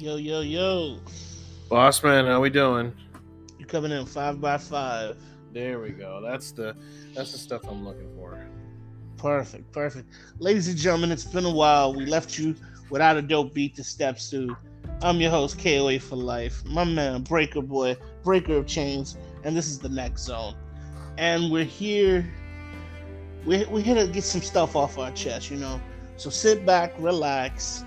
Yo, yo, yo. Boss man, how we doing? You're coming in 5x5. There we go. That's the stuff I'm looking for. Perfect, perfect. Ladies and gentlemen, it's been a while. We left you without a dope beat to step to. I'm your host, KOA for life. My man, Breaker Boy, Breaker of Chains, and this is the Next Zone. And we're here. We're here to get some stuff off our chest, you know. So sit back, relax,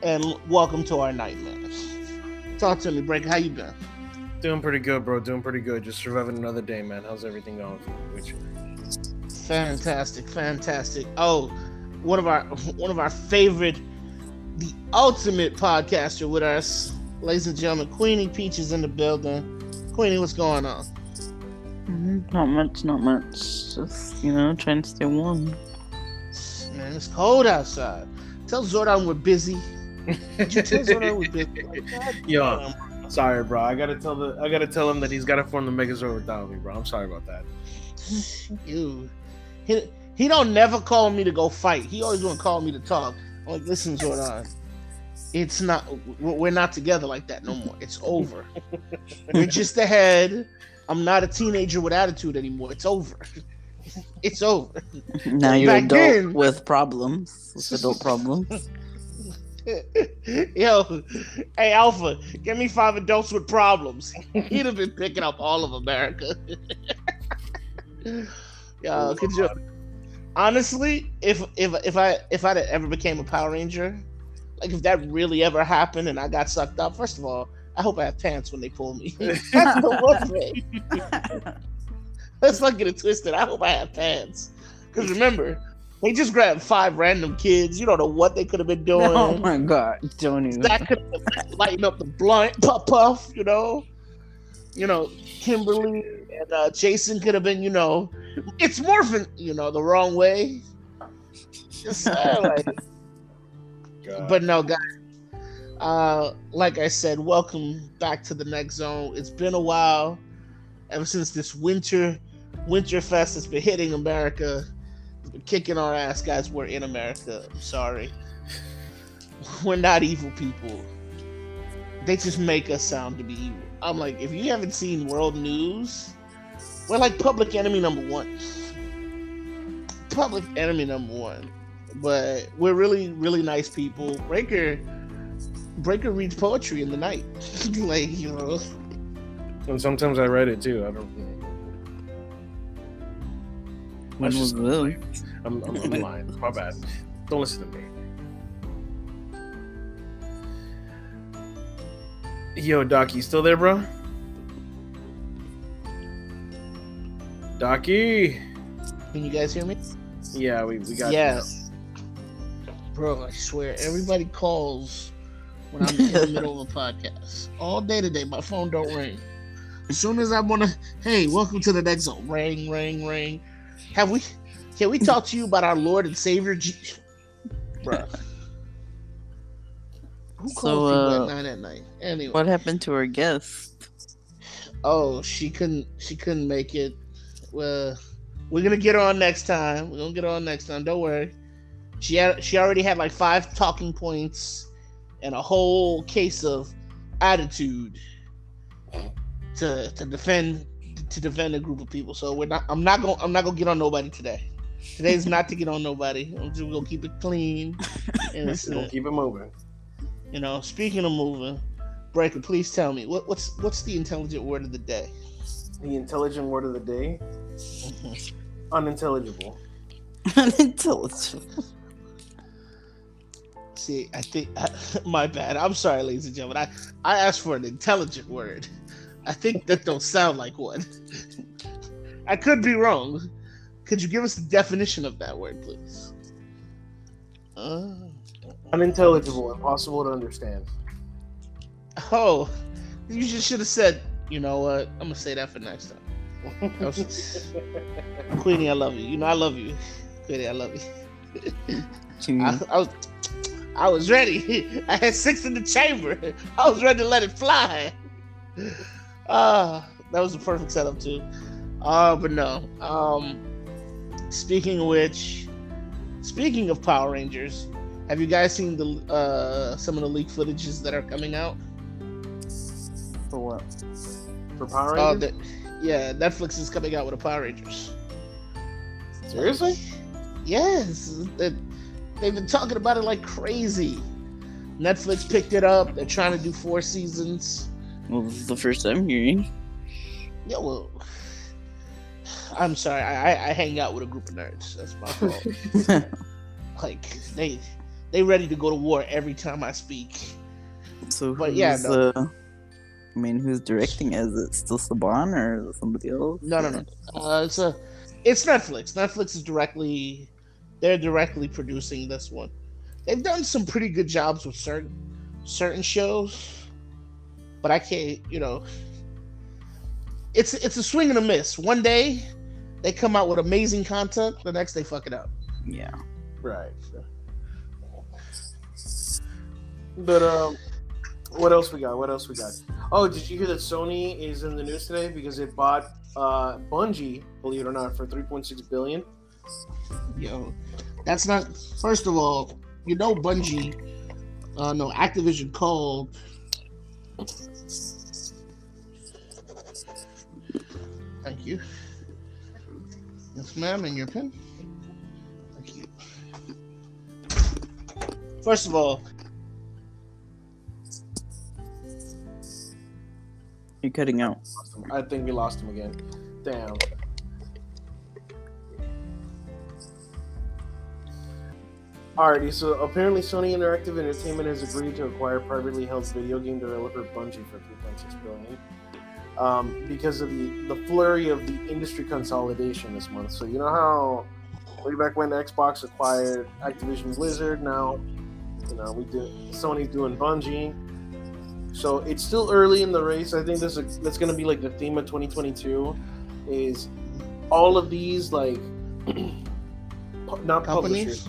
and welcome to our nightmares. Talk to me, Breaker. How you been? Doing pretty good, bro. Doing pretty good. Just surviving another day, man. How's everything going with you? Fantastic, fantastic. Oh, one of our favorite, the ultimate podcaster with us, ladies and gentlemen, Queenie Peach is in the building. Queenie, what's going on? Not much. Just, you know, trying to stay warm. Man, it's cold outside. Tell Zordon we're busy. Did you tell Zordon we're busy? Like, God, yo, sorry, bro. I gotta tell him that he's gotta form the Megazord without me, bro. I'm sorry about that. Ew. He don't never call me to go fight. He always gonna call me to talk. I'm like, listen, Zordon, it's not. We're not together like that no more. It's over. We're just ahead. I'm not a teenager with attitude anymore. It's over. It's over. Now you're back adult then, with problems. With adult problems. Yo, hey Alpha, give me 5 adults with problems. He'd have been picking up all of America. Yo, could you? Honestly, if I ever became a Power Ranger, like if that really ever happened and I got sucked up, first of all, I hope I have pants when they pull me. That's the one thing. Let's not get it twisted. I hope I have pants. Because remember, they just grabbed 5 random kids. You don't know what they could have been doing. Oh my God. Don't even. That could have been lighting up the blunt, puff, you know? You know, Kimberly and Jason could have been, you know, it's morphing, you know, the wrong way. Just like. But no, guys. Like I said, welcome back to the Next Zone. It's been a while. Ever since this winter fest has been hitting America, it's been kicking our ass, guys. We're in America. I'm sorry. We're not evil people. They just make us sound to be evil. I'm like, if you haven't seen world news, we're like public enemy number 1. Public enemy number 1. But we're really, really nice people. Breaker reads poetry in the night. Like, you know. And sometimes I write it too. I don't. When was really? I'm lying. My bad. Don't listen to me. Yo, Doc, you still there, bro? Docky. Can you guys hear me? Yeah, we got. Yeah. You. Bro, I swear, everybody calls when I'm in the middle of a podcast. All day today, my phone don't ring. As soon as I want to, hey, welcome to the Next Zone. Ring, ring, ring. Can we talk to you about our Lord and Savior, bruh? Who called you at 9 at night? Anyway, what happened to her guest? Oh, she couldn't make it. Well, we're gonna get her on next time. We're gonna get her on next time. Don't worry. She already had like 5 talking points and a whole case of attitude. To defend a group of people, so I'm not gonna get on nobody today. Today's not to get on nobody. I'm just gonna keep it clean. And it's gonna keep it moving. You know, speaking of moving, Breaker, please tell me what's the intelligent word of the day? The intelligent word of the day? Unintelligible. Unintelligible. See, I think my bad. I'm sorry, ladies and gentlemen. I asked for an intelligent word. I think that don't sound like one. I could be wrong. Could you give us the definition of that word, please? Unintelligible, impossible to understand. Oh, you just should have said, you know what? I'm going to say that for next time. Queenie, I love you. You know, I love you. Queenie, I love you. I was ready. I had 6 in the chamber. I was ready to let it fly. That was the perfect setup too. But no. Speaking of Power Rangers, Have you guys seen the some of the leaked footages that are coming out? For what? For Power Rangers? Yeah, Netflix is coming out with a Power Rangers. Seriously? Yes. They've been talking about it like crazy. Netflix picked it up. They're trying to do 4 seasons. Well, this is the first I'm hearing. Yeah, well, I'm sorry. I hang out with a group of nerds. That's my fault. Like, they ready to go to war every time I speak. So, but yeah, no. I mean, who's directing it? Is it still Saban or somebody else? No. It's Netflix. Netflix is directly producing this one. They've done some pretty good jobs with certain shows, but I can't, it's a swing and a miss. One day they come out with amazing content, the next they fuck it up. Yeah. Right. But what else we got? Oh, did you hear that Sony is in the news today because they bought Bungie, believe it or not, for $3.6 billion? Yo, that's not. First of all, Bungie, Activision called. Thank you. Yes, ma'am, and your pen. Thank you. First of all, you're cutting out. I think we lost him again. Damn. Alrighty, so apparently Sony Interactive Entertainment has agreed to acquire privately held video game developer Bungie for $3.6 billion because of the flurry of the industry consolidation this month. So you know how way back when Xbox acquired Activision Blizzard, now Sony's doing Bungie. So it's still early in the race. I think that's going to be like the theme of 2022 is all of these like not companies?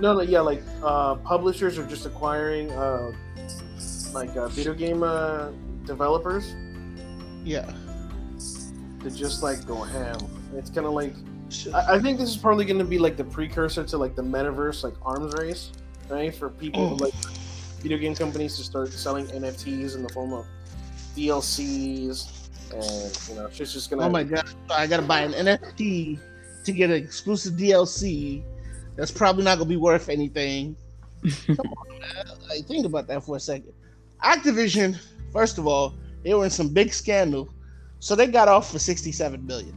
Publishers. Publishers are just acquiring video game developers. Yeah. To just like go ham. It's kind of like I think this is probably going to be like the precursor to like the metaverse like arms race, right? For people who like video game companies to start selling NFTs in the form of DLCs, and it's just gonna. Oh my god! I gotta buy an NFT to get an exclusive DLC. That's probably not gonna be worth anything. Come on, man. Like, think about that for a second. Activision, first of all, they were in some big scandal, so they got off for $67 billion.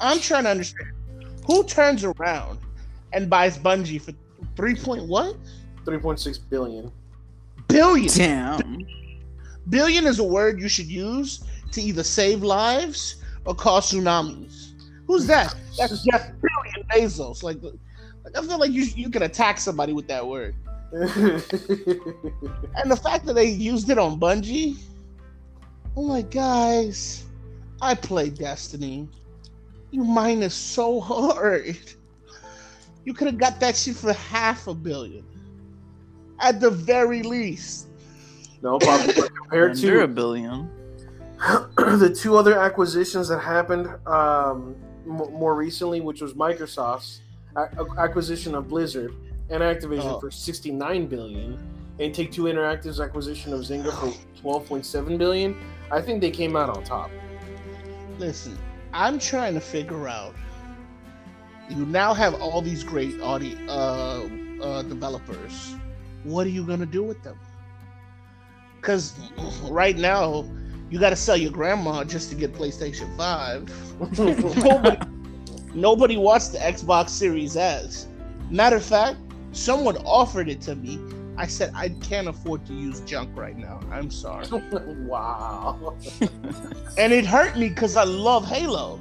I'm trying to understand who turns around and buys Bungie for 3.6 billion. Billion. Damn. Billion is a word you should use to either save lives or cause tsunamis. Who's that? That's Jeff Billion Bezos. Like I feel like you can attack somebody with that word. And the fact that they used it on Bungie. Oh my guys, I play Destiny. You mine is so hard. You could have got that shit for $500 million. At the very least. No, Bobby, compared to $1 billion. The two other acquisitions that happened more recently, which was Microsoft's acquisition of Blizzard and Activision for $69 billion, and Take-Two Interactive's acquisition of Zynga for $12.7 billion. I think they came out on top. Listen, I'm trying to figure out. You now have all these great developers. What are you going to do with them? Because right now, you got to sell your grandma just to get PlayStation 5. Nobody wants the Xbox Series S. Matter of fact, someone offered it to me. I said, I can't afford to use junk right now. I'm sorry. Wow. And it hurt me because I love Halo.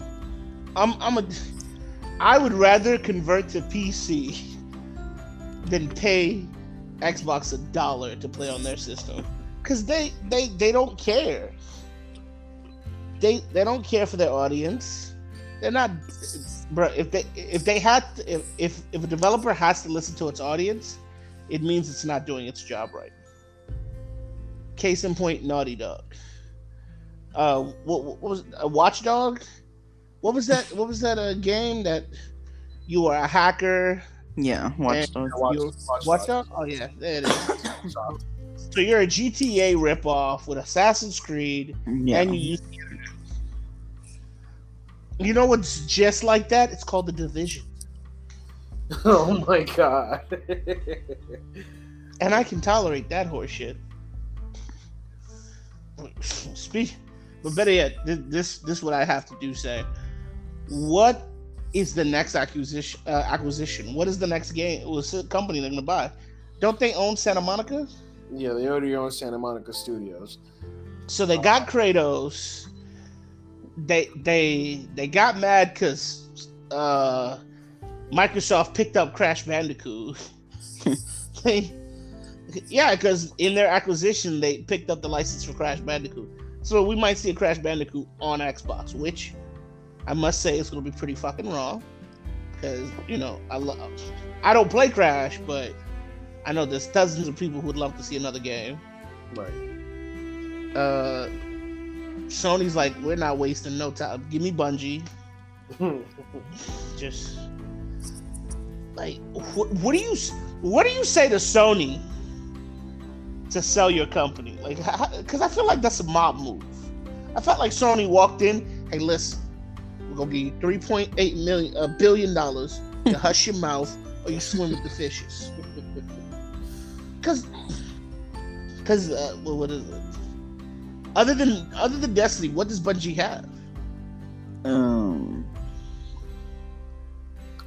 I would rather convert to PC than pay Xbox $1 to play on their system, because they don't care. They don't care for their audience. They're not, bro. If a developer has to listen to its audience, it means it's not doing its job right. Case in point, Naughty Dog. What was a Watchdog? What was that? What was that? A game that you were a hacker Yeah, Watchdog. Watchdog? Oh yeah, there it is. So you're a GTA ripoff with Assassin's Creed, and you use the internet. You know what's just like that? It's called The Division. Oh my god. And I can tolerate that horseshit. But better yet, this is what I have to do say. What is the next acquisition? What is the next game? What's the company they're going to buy? Don't they own Santa Monica? Yeah, they already own Santa Monica Studios. So they got Kratos. They got mad because Microsoft picked up Crash Bandicoot. Because in their acquisition, they picked up the license for Crash Bandicoot. So we might see a Crash Bandicoot on Xbox, which I must say it's going to be pretty fucking raw. Because, you know, I don't play Crash, but I know there's dozens of people who would love to see another game. Right. Sony's like, we're not wasting no time. Give me Bungie. Just like, what do you say to Sony to sell your company? Like, because I feel like that's a mob move. I felt like Sony walked in, hey, listen, we're gonna give you $3.8 billion to hush your mouth, or you swim with the fishes. Because what is it? Other than Destiny, what does Bungie have?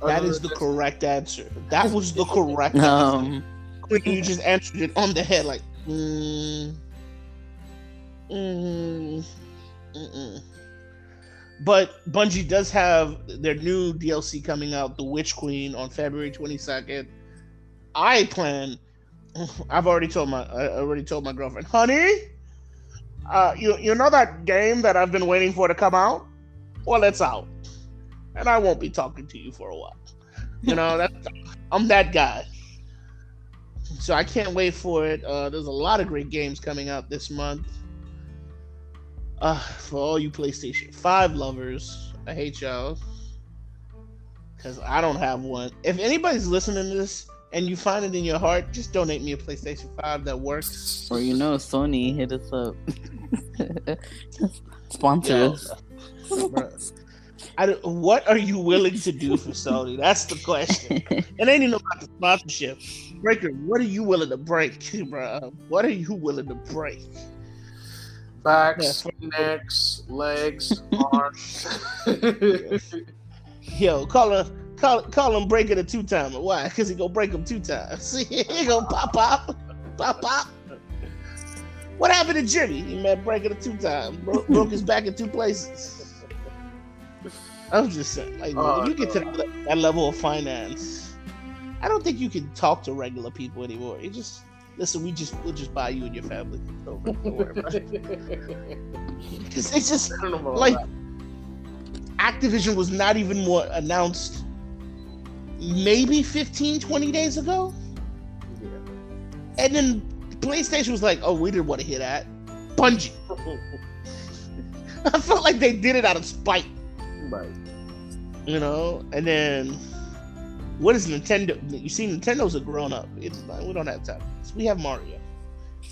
That is the correct answer. That was the correct answer. You just answered it on the head, like But Bungie does have their new DLC coming out, The Witch Queen, on February 22nd. I already told my girlfriend, honey, you know that game that I've been waiting for to come out? Well, it's out, and I won't be talking to you for a while. You know, I'm that guy. So I can't wait for it. There's a lot of great games coming out this month. For all you PlayStation 5 lovers, I hate y'all because I don't have one. If anybody's listening to this and you find it in your heart, just donate me a PlayStation 5 that works. Or you know, Sony, hit us up. Sponsor us. What are you willing to do for Sony? That's the question. It ain't even about the sponsorship. Breaker, what are you willing to break, bro? What are you willing to break? Backs, necks, legs, arms. Yo, call him Breaker the two-timer. Why? Because he gonna break him two times. See, he gonna pop. What happened to Jimmy? He met Breaker the two times. Broke his back in two places. I'm just saying, like, when you get to that level of finance, I don't think you can talk to regular people anymore. You just listen. We'll just buy you and your family. Don't worry about it. It's just like Activision was not even more announced. Maybe 15, 20 days ago? Yeah. And then PlayStation was like, oh, we didn't want to hear that. Bungie. I felt like they did it out of spite. Right. You know? And then, what is Nintendo? You see, Nintendo's a grown-up. It's like, we don't have time. We have Mario.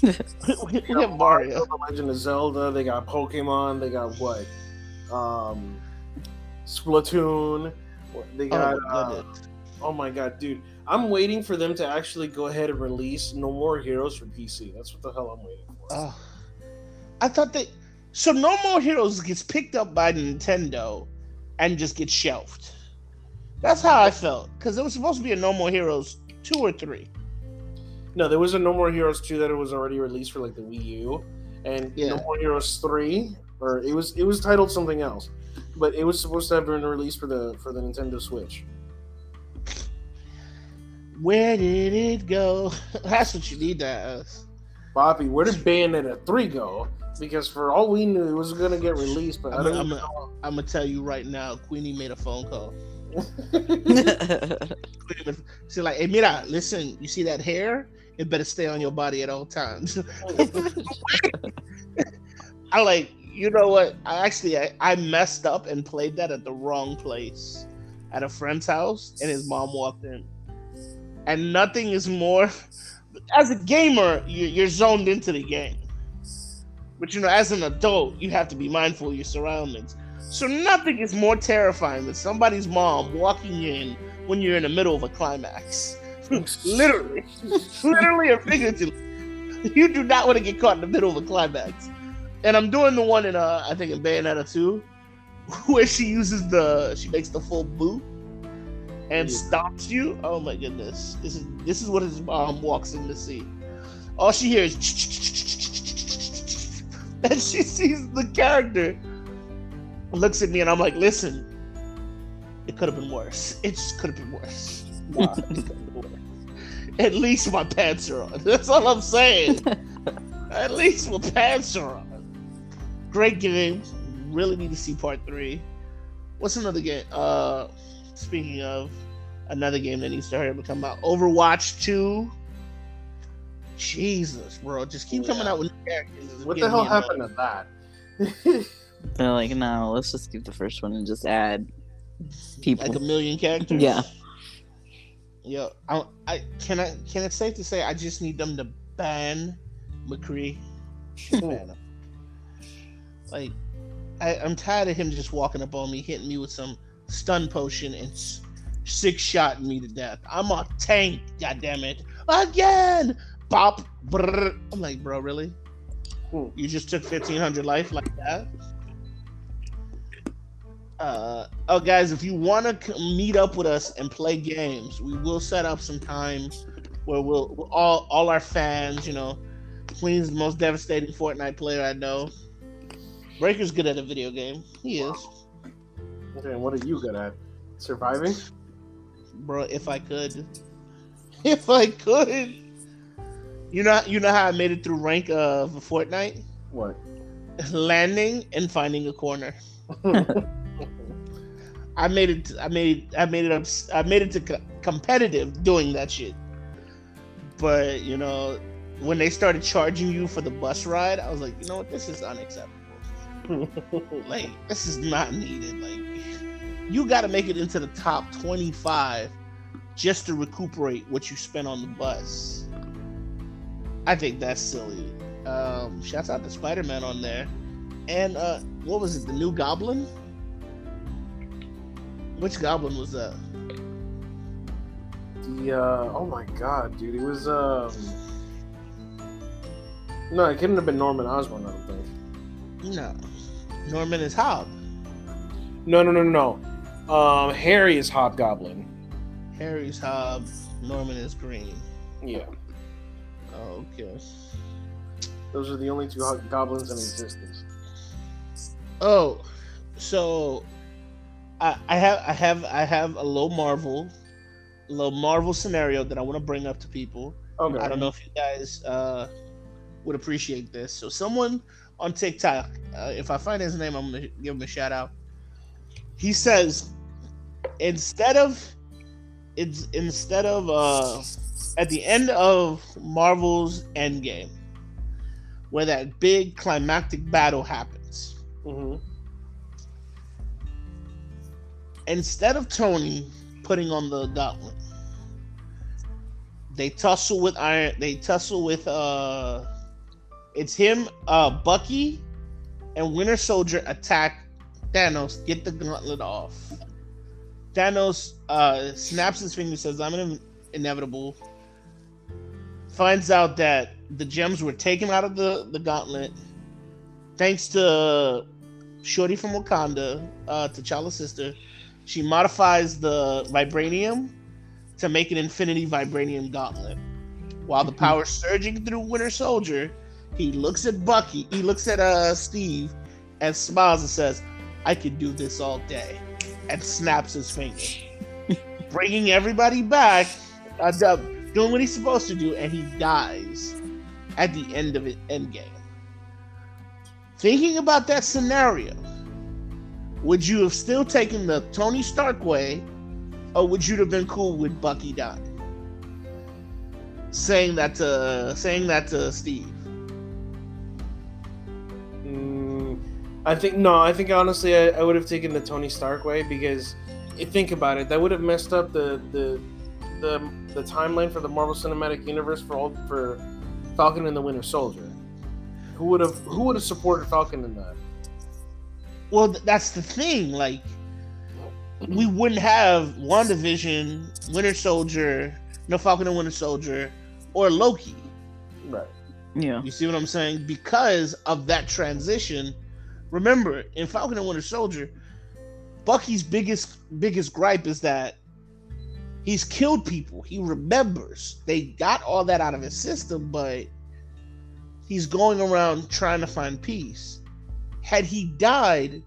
we have Mario. The Legend of Zelda. They got Pokemon. They got what? Splatoon. They got... Oh my god, dude. I'm waiting for them to actually go ahead and release No More Heroes for PC. That's what the hell I'm waiting for. I thought they... So No More Heroes gets picked up by Nintendo and just gets shelved. That's how I felt. Because there was supposed to be a No More Heroes 2 or 3. No, there was a No More Heroes 2 that it was already released for like the Wii U. And No More Heroes 3, or it was titled something else. But it was supposed to have been released for the Nintendo Switch. Where did it go? That's what you need to ask. Bobby, where did Bayonetta 3 go? Because for all we knew, it was going to get released, but I'm going to tell you right now, Queenie made a phone call. She's like, hey, mira, listen, you see that hair? It better stay on your body at all times. I'm like, you know what? I messed up and played that at the wrong place. At a friend's house, and his mom walked in. and nothing is more. As a gamer, you're zoned into the game, but you know, as an adult, you have to be mindful of your surroundings. So nothing is more terrifying than somebody's mom walking in when you're in the middle of a climax. Literally, literally or figuratively, you do not want to get caught in the middle of a climax. And I'm doing the one in I think in Bayonetta 2, where she makes the full boot and stomps you. Oh my goodness! This is what his mom walks in to see. All she hears, and she sees the character, looks at me, and I'm like, "Listen, it could have been worse. It just could have been worse. God, it could have been worse. At least my pants are on. That's all I'm saying. At least my pants are on." Great game. Really need to see part 3. What's another game? Speaking of another game that needs to hurry up and come out, Overwatch 2. Jesus, bro, just keep coming out with new characters. What the hell happened to that? They're like, no, let's just keep the first one and just add people. Like a million characters. Yeah. Yo, can it safe to say I just need them to ban McCree? Ban him. Like, I'm tired of him just walking up on me, hitting me with some stun potion and six-shotting me to death. I'm a tank, goddammit. Again! Bop! Brrr. I'm like, bro, really? You just took 1,500 life like that? Oh, guys, if you want to meet up with us and play games, we will set up some times where we'll all our fans, you know, Queen's the most devastating Fortnite player I know. Breaker's good at a video game. He is. Okay, what are you good at? Surviving? Bro, if I could. If I could. You know how I made it through rank of Fortnite? What? Landing and finding a corner. I made it to competitive doing that shit. But, you know, when they started charging you for the bus ride, I was like, you know what? This is unacceptable. Like, this is not needed. Like, you got to make it into the top 25 just to recuperate what you spent on the bus. I think that's silly. Shouts out to Spider-Man on there, and what was it? The new Goblin? Which Goblin was that? The oh my god, dude! It was no, it couldn't have been Norman Osborn, I don't think. No, Norman is Hob. No. Harry is Hobgoblin. Harry's Hob. Norman is Green. Yeah. Oh, okay. Those are the only two goblins in existence. Oh, so I have a little Marvel scenario that I want to bring up to people. Okay. I don't know if you guys would appreciate this. So someone on TikTok, if I find his name, I'm gonna give him a shout out. He says, instead of at the end of Marvel's Endgame, where that big climactic battle happens, instead of Tony putting on the gauntlet, they tussle with it's him, Bucky, and Winter Soldier attack Thanos, get the gauntlet off. Thanos snaps his finger, says, I'm inevitable. Finds out that the gems were taken out of the gauntlet thanks to Shorty from Wakanda, T'Challa's sister. She modifies the vibranium to make an infinity vibranium gauntlet. While the power surging through Winter Soldier, he looks at Bucky, he looks at Steve, and smiles and says, I could do this all day, and snaps his finger. Bringing everybody back, doing what he's supposed to do, and he dies at the end of it, Endgame. Thinking about that scenario, would you have still taken the Tony Stark way, or would you have been cool with Bucky dying? Saying that to Steve. I think honestly I would have taken the Tony Stark way, because think about it, that would have messed up the the timeline for the Marvel Cinematic Universe for Falcon and the Winter Soldier. Who would have supported Falcon in that? Well, that's the thing. Like, we wouldn't have WandaVision, Winter Soldier, no Falcon and Winter Soldier, or Loki. Right. Yeah. You see what I'm saying? Because of that transition. Remember, in Falcon and Winter Soldier, Bucky's biggest gripe is that he's killed people. He remembers. They got all that out of his system, but he's going around trying to find peace. Had he died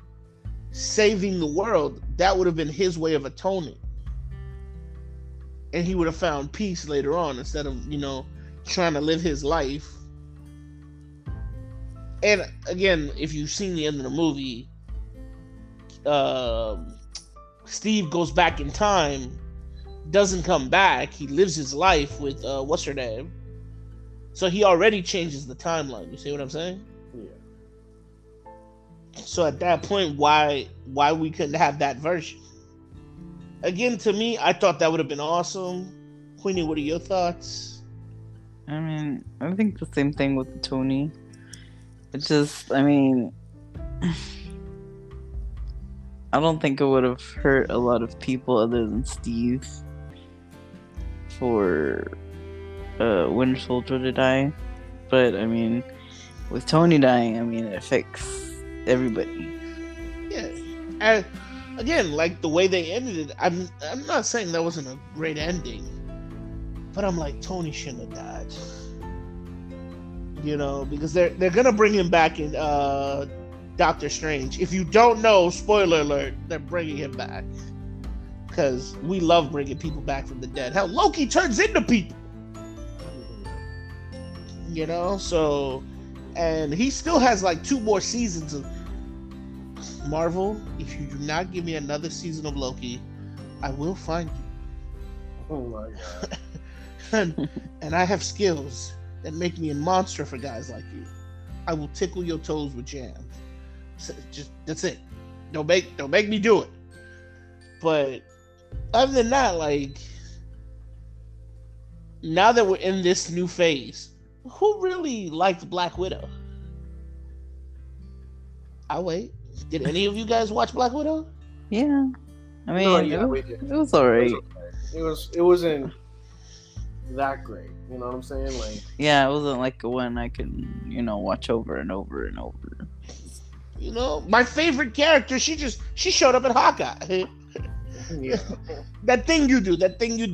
saving the world, that would have been his way of atoning. And he would have found peace later on instead of, you know, trying to live his life. And again, if you've seen the end of the movie, Steve goes back in time, doesn't come back. He lives his life with what's her name? So he already changes the timeline. You see what I'm saying? Yeah. So at that point, why we couldn't have that version? Again, to me, I thought that would have been awesome. Queenie, what are your thoughts? I mean, I think the same thing with Tony. It's just, I mean, I don't think it would have hurt a lot of people other than Steve for Winter Soldier to die. But, I mean, with Tony dying, I mean, it affects everybody. Yeah. And again, like the way they ended it, I'm not saying that wasn't a great ending, but I'm like, Tony shouldn't have died. You know, because they're gonna bring him back in Doctor Strange. If you don't know, spoiler alert, they're bringing him back. Because we love bringing people back from the dead. Hell, Loki turns into people. You know, so... And he still has, like, 2 more seasons of... Marvel, if you do not give me another season of Loki, I will find you. Oh, my God. and I have skills that make me a monster for guys like you. I will tickle your toes with jam. So just, that's it. Don't make me do it. But other than that, like, now that we're in this new phase, who really liked Black Widow? I'll wait. Did any of you guys watch Black Widow? Yeah. I mean, no, yeah, it was alright. It wasn't that great, you know what I'm saying? Like, yeah, it wasn't like one I can, you know, watch over and over and over. You know, my favorite character, she showed up at Hawkeye. Yeah. that thing you do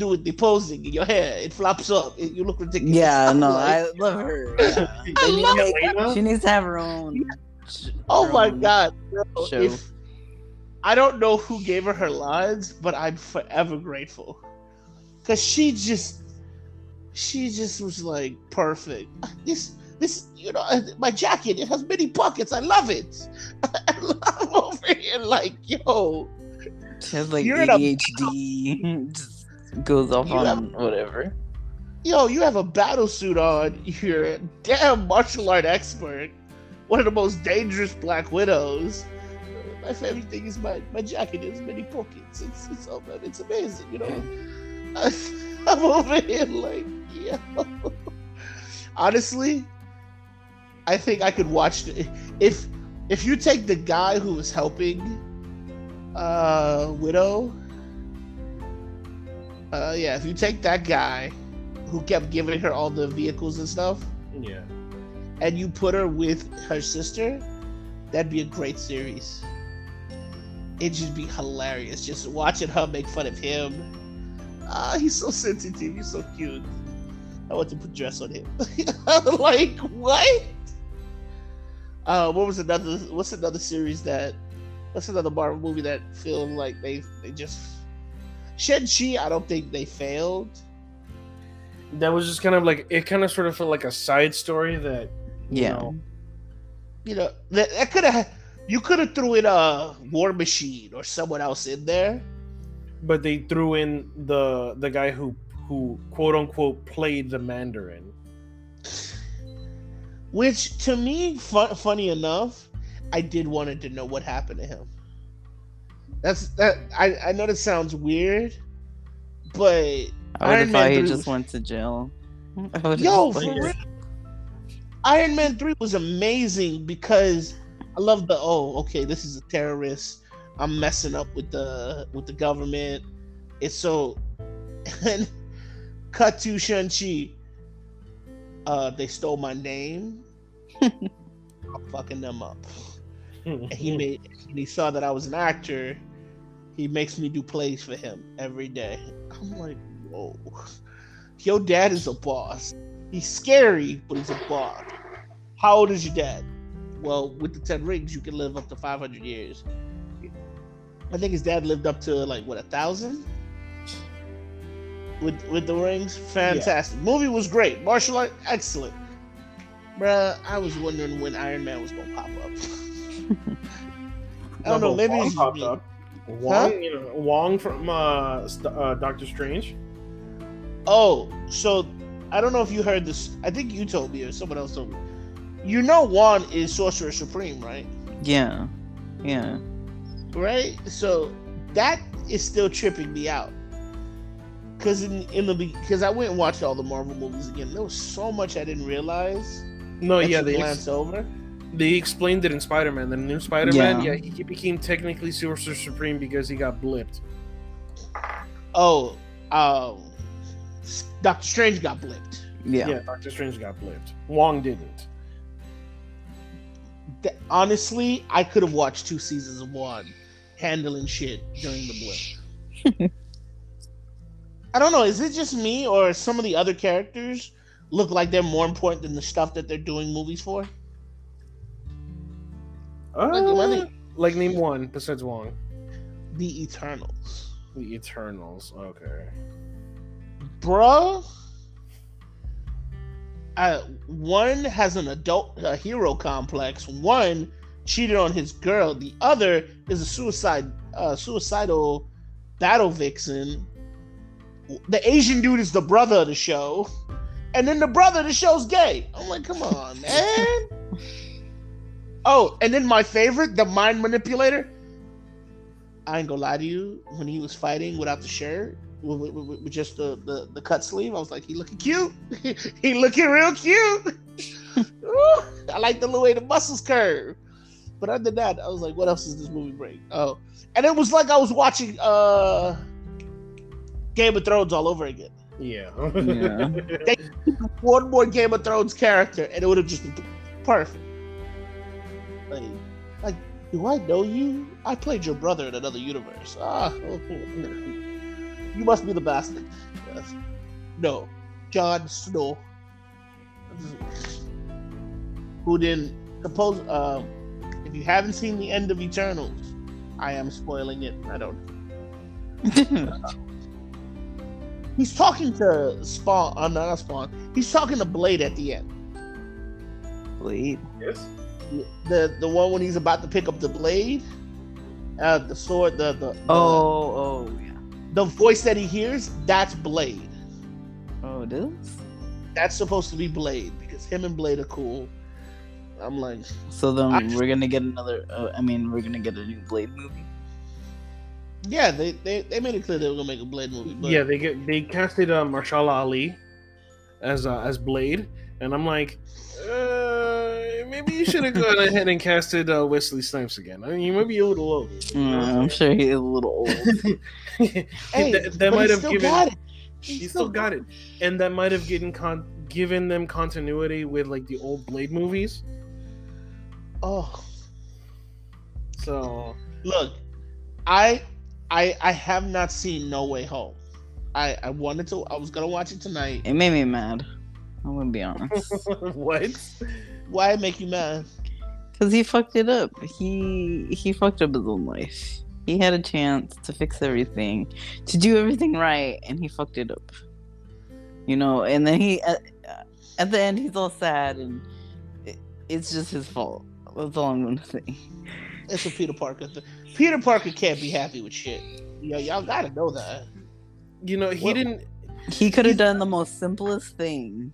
with the posing in your hair, it flops up, you look ridiculous. Yeah, no, I love her. Yeah. She needs to have her own. Oh my God! Bro, I don't know who gave her lines, but I'm forever grateful because she just was like perfect. This, you know, my jacket, it has many pockets. I love it. I'm over here like, yo, she has like ADHD. Just goes off on whatever. Yo, you have a battle suit on. You're a damn martial art expert. One of the most dangerous Black Widows. My favorite thing is my jacket has many pockets. It's amazing, you know. I'm over here like, yo. Honestly, I think I could watch it. If you take the guy who was helping Widow, yeah, if you take that guy who kept giving her all the vehicles and stuff, yeah, and you put her with her sister, that'd be a great series. It'd just be hilarious, just watching her make fun of him. Ah, he's so sensitive, he's so cute. I want to put dress on him. Like, what? What's another series that, what's another Marvel movie that filmed like they just, Shang-Chi, I don't think they failed. That was just kind of like, it kind of sort of felt like a side story that, you know, that could have, you could have threw in a War Machine or someone else in there. But they threw in the guy who quote unquote played the Mandarin. Which to me, funny enough, I did wanted to know what happened to him. I know that sounds weird, but I would have thought he just went to jail. Yo, for real. Iron Man 3 was amazing because I love the this is a terrorist. I'm messing up with the government. It's so and cut to Shang-Chi. They stole my name. I'm fucking them up. And he saw that I was an actor. He makes me do plays for him every day. I'm like, whoa. Your dad is a boss. He's scary, but he's a boss. How old is your dad? Well, with the 10 rings, you can live up to 500 years. I think his dad lived up to 1,000 with the rings. Fantastic. Yeah. Movie was great. Martial art, excellent. Bruh, I was wondering when Iron Man was gonna pop up. I don't know. Maybe Wong popped up. Wong, huh? Wong from Doctor Strange. Oh, so I don't know if you heard this. I think you told me or someone else told me. Wong is Sorcerer Supreme, right? Yeah. Yeah. Right? So that is still tripping me out. Because I went and watched all the Marvel movies again. There was so much I didn't realize. No, yeah, they glanced over. They explained it in Spider-Man. The new Spider-Man, he became technically Sorcerer Supreme because he got blipped. Oh, Doctor Strange got blipped. Yeah, Doctor Strange got blipped. Wong didn't. Honestly, I could have watched 2 seasons of Wong handling shit during the blip. I don't know. Is it just me or some of the other characters look like they're more important than the stuff that they're doing movies for? Name one besides Wong. The Eternals. Okay. Bruh. One has an adult hero complex. One cheated on his girl. The other is a suicidal battle vixen. The Asian dude is the brother of the show, and then the brother of the show's gay. I'm like, come on, man. Oh, and then my favorite, the mind manipulator. I ain't gonna lie to you. When he was fighting without the shirt, with just the cut sleeve, I was like, he looking cute. He looking real cute. Ooh, I like the way the muscles curve. But other than that, I was like, what else does this movie bring? Oh, and it was like I was watching Game of Thrones all over again. Yeah. They one more Game of Thrones character, and it would have just been perfect. Like, do I know you? I played your brother in another universe. You must be the bastard. Yes. No, Jon Snow, who then suppose. If you haven't seen the end of Eternals, I am spoiling it. I don't know. He's talking to Spawn. Not Spawn. He's talking to Blade at the end. Blade? Yes. The one when he's about to pick up the blade, the sword. Yeah. The voice that he hears, that's Blade. Oh, it is? That's supposed to be Blade because him and Blade are cool. I'm like. So then we're gonna get another. We're gonna get a new Blade movie. Yeah, they made it clear they were gonna make a Blade movie. But... yeah, they casted Marshall Ali as Blade, and I'm like, maybe you should have gone ahead and casted Wesley Snipes again. You might be a little old. I'm sure he is a little old. That might have given. He still got it, and that might have given them continuity with the old Blade movies. Oh, so look, I have not seen No Way Home. I wanted to. I was gonna watch it tonight. It made me mad. I'm gonna be honest. What? Why make you mad? Because he fucked it up. He fucked up his own life. He had a chance to fix everything, to do everything right, and he fucked it up. And then he at the end he's all sad, and it's just his fault. That's all I'm gonna say. It's a Peter Parker thing. Peter Parker can't be happy with shit. Y'all gotta know that. He could have done the most simplest thing.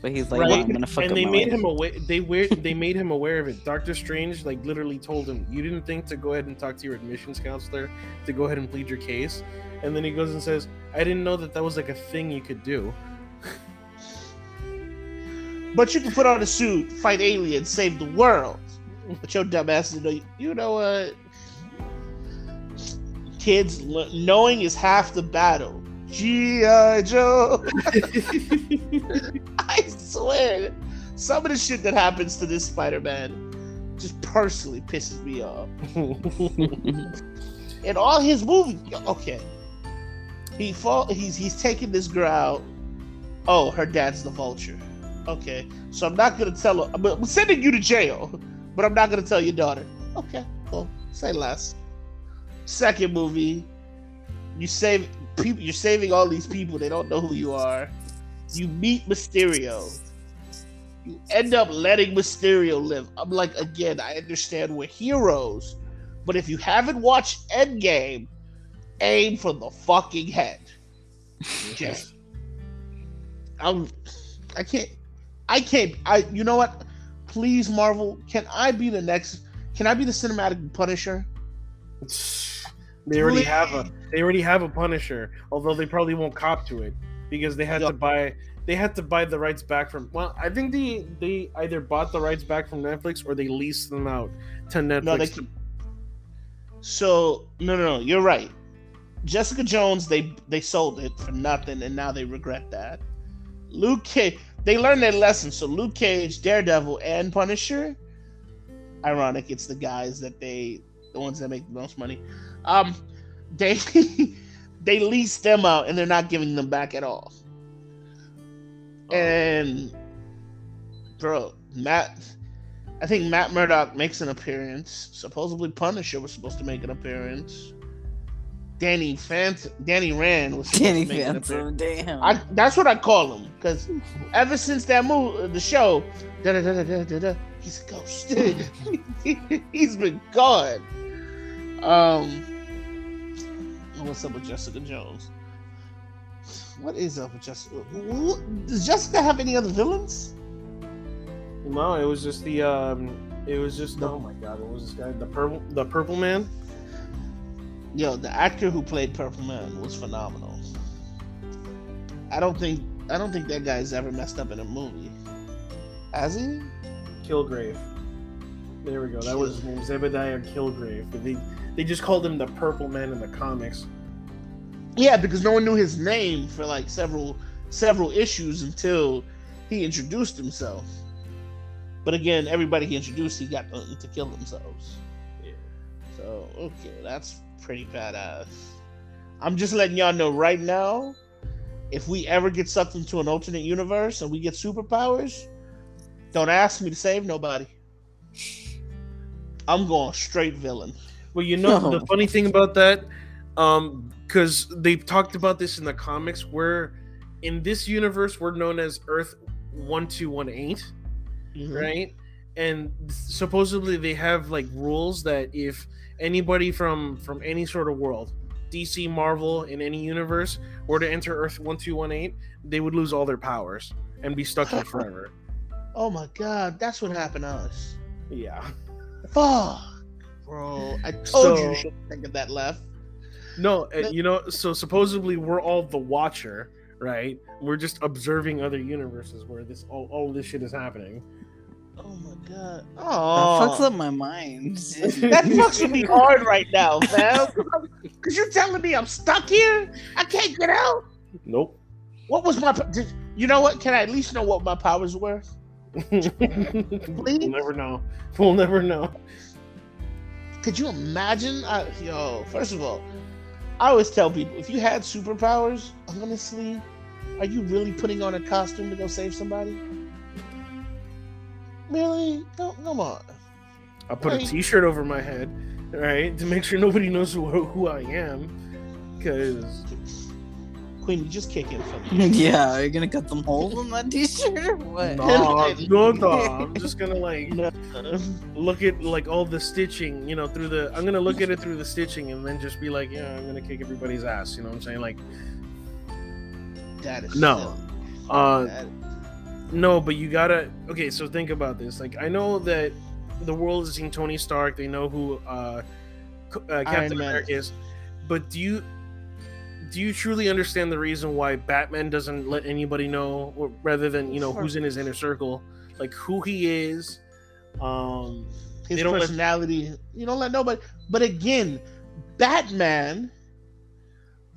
But he's like, right. I'm gonna fuck up my life. And they made him aware. They made him aware of it. Doctor Strange like literally told him, "You didn't think to go ahead and talk to your admissions counselor to go ahead and plead your case." And then he goes and says, "I didn't know that that was like a thing you could do." But you can put on a suit, fight aliens, save the world. But your dumb ass didn't know. You know what? Kids, knowing is half the battle. G.I. Joe. I swear, some of the shit that happens to this Spider-Man just personally pisses me off. In all his movies, okay, he's taking this girl out. Oh, her dad's the Vulture. Okay, so I'm not gonna tell her. I'm sending you to jail, but I'm not gonna tell your daughter. Okay, cool. Say less. Second movie, you save people. You're saving all these people. They don't know who you are. You meet Mysterio. You end up letting Mysterio live. I'm like, again, I understand we're heroes, but if you haven't watched Endgame, aim for the fucking head. Just, I can't. You know what? Please, Marvel, can I be the next? Can I be the cinematic Punisher? They already have a Punisher, although they probably won't cop to it because they had to buy the rights back from. Well, I think they either bought the rights back from Netflix or they leased them out to Netflix. No, you're right. Jessica Jones, they sold it for nothing, and now they regret that. Luke Cage, they learned their lesson. So Luke Cage, Daredevil, and Punisher. Ironic, it's the guys that the ones that make the most money. They lease them out and they're not giving them back at all. And bro, I think Matt Murdock makes an appearance. Supposedly Punisher was supposed to make an appearance. Danny Rand was supposed to make an appearance. Damn. That's what I call him, because ever since that movie, the show, he's a ghost. He's been gone. What's up with Jessica Jones? What is up with Jessica? Does Jessica have any other villains? No, it was just the oh my god, what was this guy? The purple man. Yo, the actor who played Purple Man was phenomenal. I don't think that guy's ever messed up in a movie. Has he? Kilgrave. There we go. That was his name, Zebediah Kilgrave. But they just called him the Purple Man in the comics. Yeah, because no one knew his name for like several issues until he introduced himself. But again, everybody he introduced, he got to kill themselves. Yeah. So okay, that's pretty badass. I'm just letting y'all know right now, if we ever get sucked into an alternate universe and we get superpowers, don't ask me to save nobody. I'm going straight villain. Well, you know, the funny thing about that, because they've talked about this in the comics, where in this universe we're known as Earth 1218, right? And supposedly they have like rules that if anybody from any sort of world, DC, Marvel, in any universe, were to enter Earth 1218, they would lose all their powers and be stuck here forever. Oh my god, that's what happened to us. Yeah. Fuck, bro. I told you shouldn't think of that left. No, you know, so supposedly we're all the Watcher, right? We're just observing other universes where this all this shit is happening. Oh my god! Oh, that fucks up my mind. That fucks with me hard right now, man. Cause you're telling me I'm stuck here. I can't get out. Nope. What was my? You know what? Can I at least know what my powers were? Please? We'll never know. We'll never know. Could you imagine? Yo, first of all, I always tell people if you had superpowers, honestly, are you really putting on a costume to go save somebody? Really? No, come on. I put a t-shirt over my head, right, to make sure nobody knows who I am. Cause Queen, you just can't get for me. Yeah, are you gonna cut them holes on that t-shirt or what? No. I'm just gonna like look at like all the stitching, you know, I'm gonna look at it through the stitching and then just be like, yeah, I'm gonna kick everybody's ass. You know what I'm saying? Like that is no. No, but you gotta... Okay, so think about this. Like, I know that the world has seen Tony Stark. They know who Captain America is. But do you truly understand the reason why Batman doesn't let anybody know, or rather than, you know, who's in his inner circle? Like, who he is. His personality. You don't let nobody... But again, Batman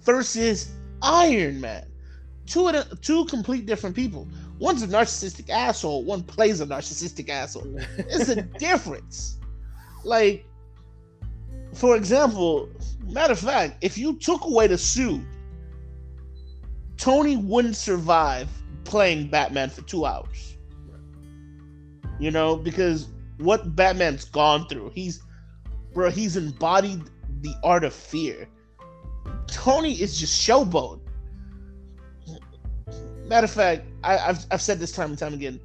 versus Iron Man. Two complete different people. One's a narcissistic asshole. One plays a narcissistic asshole. It's a difference. Like, for example, matter of fact, if you took away the suit, Tony wouldn't survive playing Batman for 2 hours. You know, because what Batman's gone through, he's embodied the art of fear. Tony is just showboat. Matter of fact, I've said this time and time again.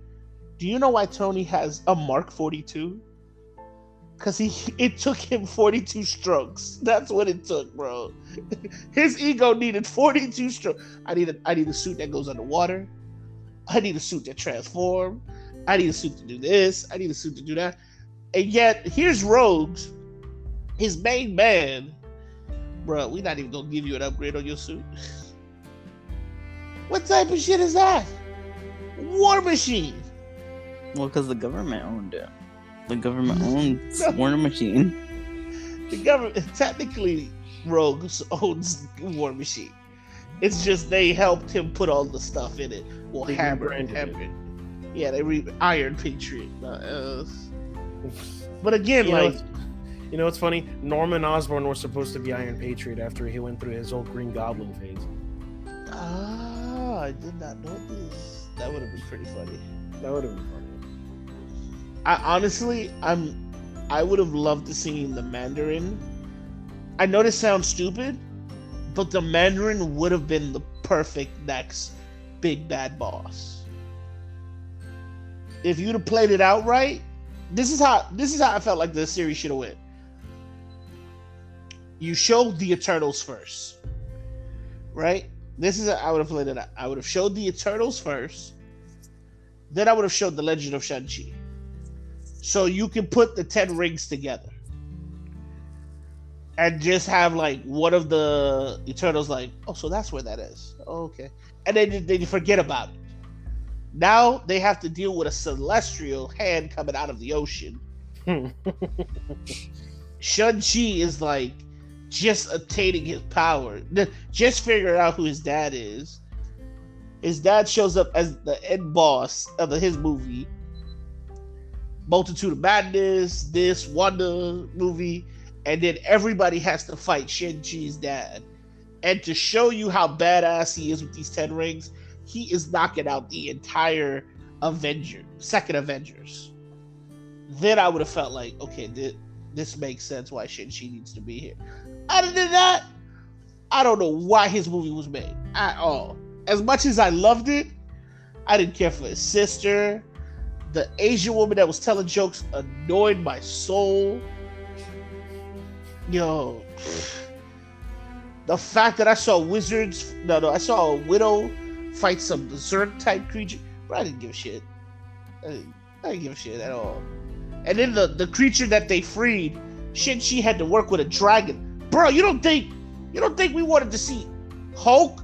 Do you know why Tony has a Mark 42? Because it took him 42 strokes. That's what it took, bro. His ego needed 42 strokes. I need a suit that goes underwater. I need a suit that transforms. I need a suit to do this. I need a suit to do that. And yet, here's Rogues, his main man. Bro, we're not even going to give you an upgrade on your suit. What type of shit is that? War Machine. Well, because the government owned it. The government owns War Machine. The government, technically, Rogues owns War Machine. It's just they helped him put all the stuff in it. Well, hammered. Yeah, they Iron Patriot. But again, you know what's funny? Norman Osborn was supposed to be Iron Patriot after he went through his whole Green Goblin phase. I did not know this. That would have been pretty funny. I would have loved to see the Mandarin. I know this sounds stupid, but the Mandarin would have been the perfect next big bad boss. If you'd have played it out right, this is how I felt like the series should have went. You showed the Eternals first, right? I would have played it out. I would have showed the Eternals first. Then I would have showed the Legend of Shang-Chi. So you can put the 10 rings together. And just have like one of the Eternals like, oh, so that's where that is. Oh, okay. And then they forget about it. Now they have to deal with a celestial hand coming out of the ocean. Shang-Chi is like, just attaining his power, just figuring out who his dad is. His dad shows up as the end boss of his movie, Multitude of Madness, this Wanda movie, and then everybody has to fight Shang-Chi's dad. And to show you how badass he is with these 10 rings, he is knocking out the entire second Avengers. Then I would have felt like, okay, this makes sense why Shang-Chi needs to be here. Other than that, I don't know why his movie was made at all. As much as I loved it, I didn't care for his sister. The Asian woman that was telling jokes annoyed my soul. Yo. The fact that I saw wizards... No, I saw a widow fight some berserk-type creature. But I didn't give a shit. I didn't give a shit at all. And then the creature that they freed, she had to work with a dragon. Bro, you don't think we wanted to see Hulk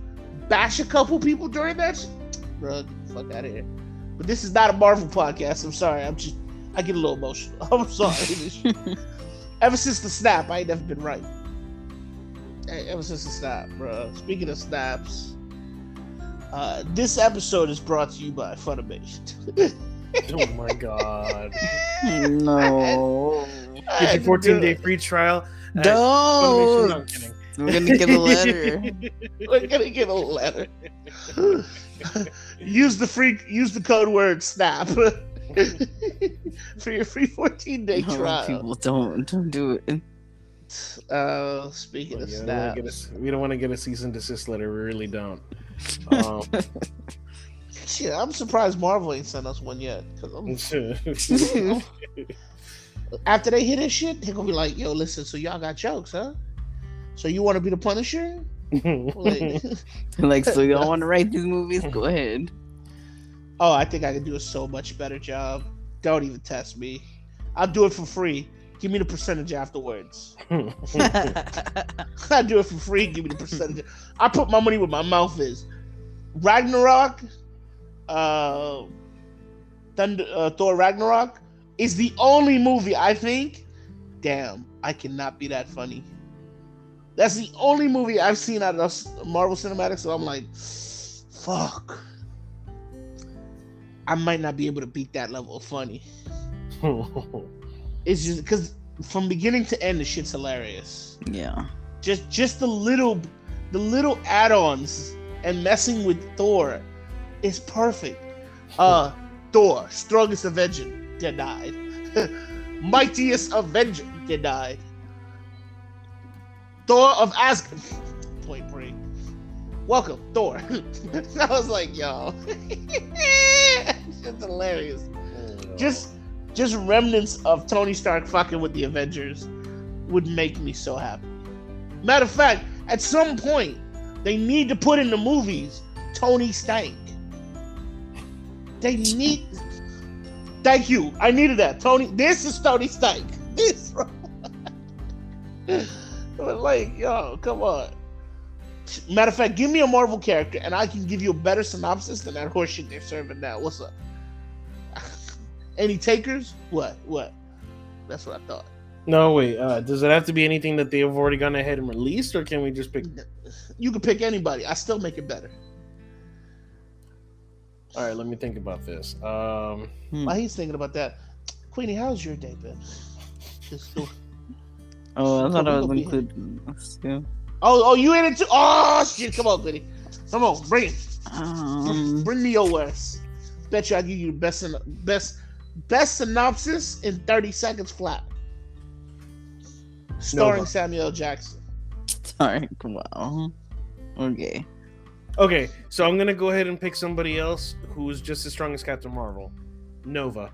bash a couple people during that shit? Bro, get the fuck out of here. But this is not a Marvel podcast. I'm sorry. I get a little emotional. I'm sorry. Ever since the snap, I ain't never been right. Ever since the snap, bro. Speaking of snaps, this episode is brought to you by Funimation. Oh my god. No. Get your 14-day free trial. No. No, I'm kidding. We're going to get a letter. Use the code word SNAP for your free 14-day trial. People don't do it. Speaking of SNAP. We don't want to get a cease and desist letter. We really don't. Shit, I'm surprised Marvel ain't sent us one yet. After they hit this shit, they're gonna be like, yo, listen, so y'all got jokes, huh? So you want to be the Punisher? like so y'all want to write these movies? Go ahead. oh, I think I can do a so much better job. Don't even test me. I'll do it for free. Give me the percentage afterwards. I do it for free. Give me the percentage. I put my money where my mouth is. Ragnarok, Thor Ragnarok is the only movie I think, damn, I cannot be that funny. That's the only movie I've seen out of Marvel Cinematics, so I'm like, fuck, I might not be able to beat that level of funny. It's just because from beginning to end, the shit's hilarious. Yeah. Just the little add-ons and messing with Thor is perfect. Thor, strongest Avenger, denied. Mightiest Avenger, denied. Thor of Asgard, Point Break. Welcome, Thor. I was like, yo, it's hilarious. Just remnants of Tony Stark fucking with the Avengers would make me so happy. Matter of fact, at some point, they need to put in the movies Tony Stank. They need... Thank you. I needed that. Tony... This is Tony Stank. This... Like, yo, come on. Matter of fact, give me a Marvel character and I can give you a better synopsis than that horseshit they're serving now. What's up? Any takers? What? That's what I thought. No, wait. Does it have to be anything that they have already gone ahead and released, or can we just pick? You can pick anybody. I still make it better. All right, let me think about this. While he's thinking about that, Queenie, how's your day been? Oh, I thought I was included. Yeah. Oh, you in it too? Oh, shit. Come on, Queenie. Come on, bring it. Bring me your worst. Bet you I give you the best synopsis in 30 seconds flat. Starring Nova. Samuel Jackson. Sorry, come on. Okay. Okay, so I'm gonna go ahead and pick somebody else who's just as strong as Captain Marvel. Nova,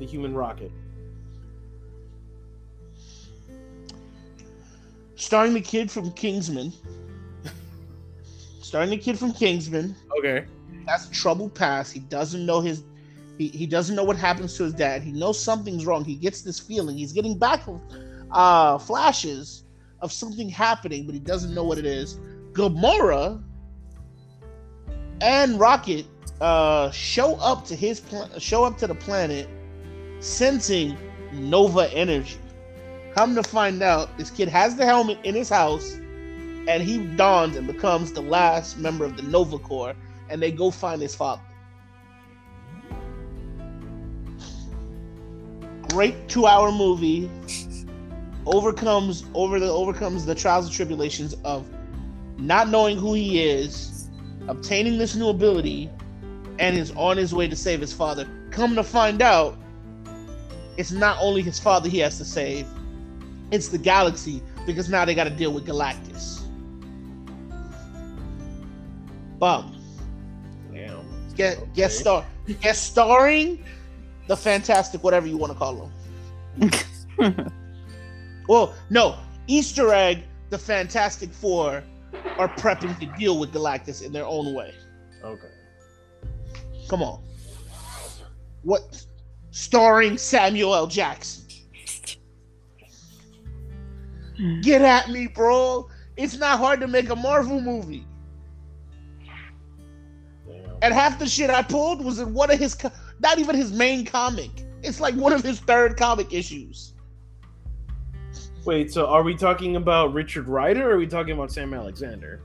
the Human Rocket. Starring the kid from Kingsman. Okay. That's a troubled past. He doesn't know his... He doesn't know what happens to his dad. He knows something's wrong. He gets this feeling. He's getting back flashes of something happening, but he doesn't know what it is. Gamora and Rocket show up to the planet sensing Nova energy. Come to find out, this kid has the helmet in his house, and he dons and becomes the last member of the Nova Corps, and they go find his father. Great 2-hour movie. Overcomes the trials and tribulations of not knowing who he is, obtaining this new ability, and is on his way to save his father. Come to find out, it's not only his father he has to save, it's the galaxy, because now they got to deal with Galactus. Bum. Guest starring the fantastic, whatever you want to call them. Well, no, Easter egg, the Fantastic Four are prepping to deal with Galactus in their own way. Okay. Come on. What? Starring Samuel L. Jackson. Get at me, bro. It's not hard to make a Marvel movie. And half the shit I pulled was in one of his, not even his main comic. It's like one of his third comic issues. Wait, so are we talking about Richard Rider, or are we talking about Sam Alexander?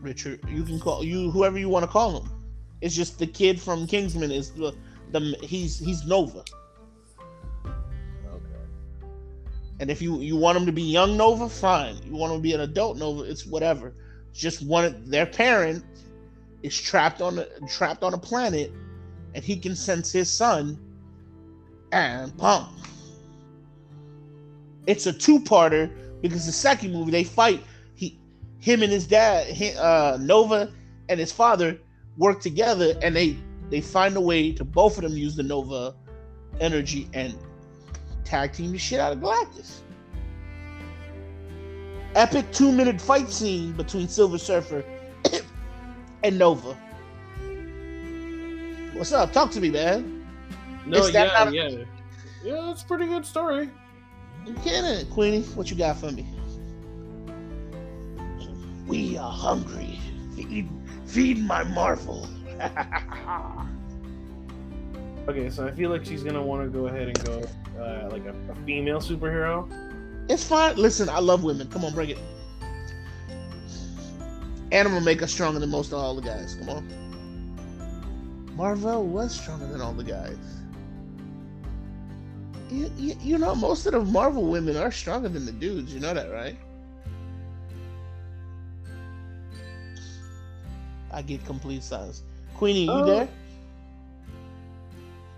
Richard, you can call you whoever you want to call him. It's just the kid from Kingsman is he's Nova. Okay. And if you want him to be young Nova, fine. You want him to be an adult Nova, it's whatever. Just their parent is trapped on a planet, and he can sense his son, and boom. It's a two-parter, because the second movie they fight. Him and his dad, Nova and his father work together, and they find a way to both of them use the Nova energy and tag team the shit out of Galactus. Epic 2-minute fight scene between Silver Surfer and Nova. What's up? Talk to me, man. No, yeah, it's a pretty good story. You kidding, Queenie? What you got for me? We are hungry. Feed my Marvel. Okay, so I feel like she's gonna want to go ahead and go like a female superhero. It's fine. Listen, I love women. Come on, bring it. Animal Maker stronger than most of all the guys. Come on. Marvel was stronger than all the guys. You know, most of the Marvel women are stronger than the dudes. You know that, right? I get complete silence. Queenie, you there?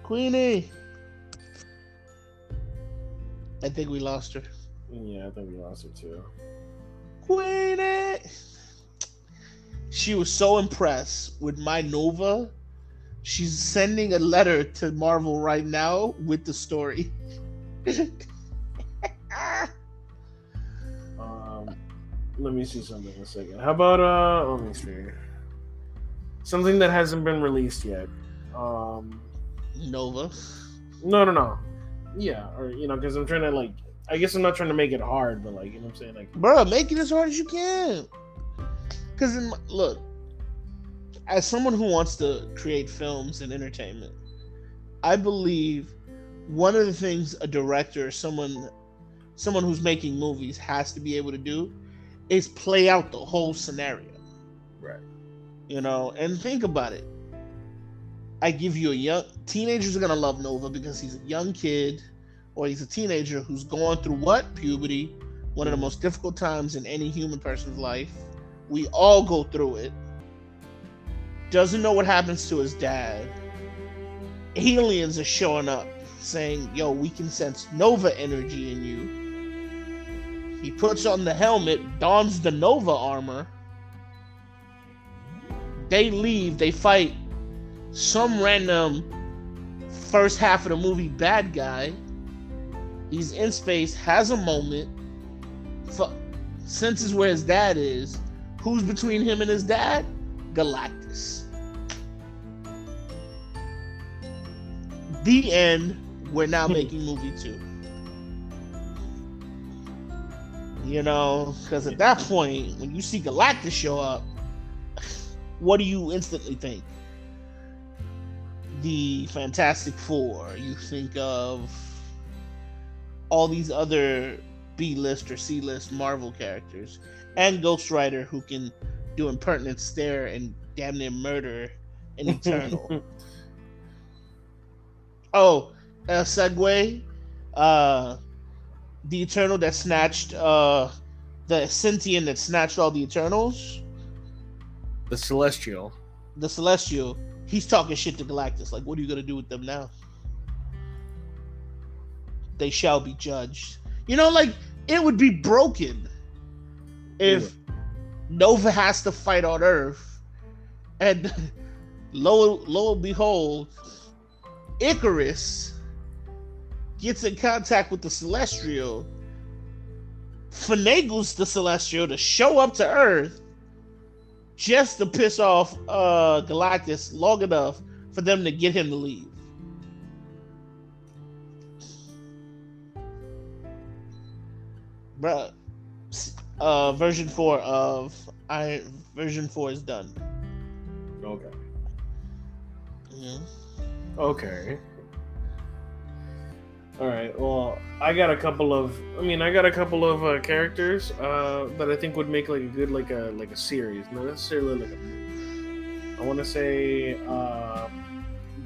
Queenie! I think we lost her. Yeah, I think we lost her too. Queenie! She was so impressed with my Nova. She's sending a letter to Marvel right now with the story. Let me see something in a second. How about let me see something that hasn't been released yet. Nova. No. Yeah, or you know, because I'm trying to like. I guess I'm not trying to make it hard, but like you know what I'm saying, like. Bro, make it as hard as you can. Because look, as someone who wants to create films and entertainment, I believe one of the things a director, someone who's making movies has to be able to do is play out the whole scenario. Right. You know, and think about it. I give you a young... Teenagers are going to love Nova because he's a young kid or he's a teenager who's going through what? Puberty. One of the most difficult times in any human person's life. We all go through it. Doesn't know what happens to his dad. Aliens are showing up saying, yo, we can sense Nova energy in you. He puts on the helmet, dons the Nova armor. They leave, they fight some random first half of the movie bad guy. He's in space, has a moment, senses where his dad is. Who's between him and his dad? Galactus. The end. We're now making movie 2. You know, because at that point, when you see Galactus show up, what do you instantly think? The Fantastic Four. You think of all these other B-list or C-list Marvel characters and Ghost Rider, who can do impertinent stare and damn near murder an Eternal. Oh, a segue. The Eternal that snatched the sentient that snatched all the Eternals. The Celestial. The Celestial. He's talking shit to Galactus. Like, what are you going to do with them now? They shall be judged. You know, like, it would be broken if Nova has to fight on Earth. And lo and behold, Icarus gets in contact with the Celestial, finagles the Celestial to show up to Earth, just to piss off Galactus long enough for them to get him to leave. Bruh, version 4 is done. Okay. Yeah. Okay. All right. Well, I got a couple of characters that I think would make like a good like a series, not necessarily like a movie. I want to say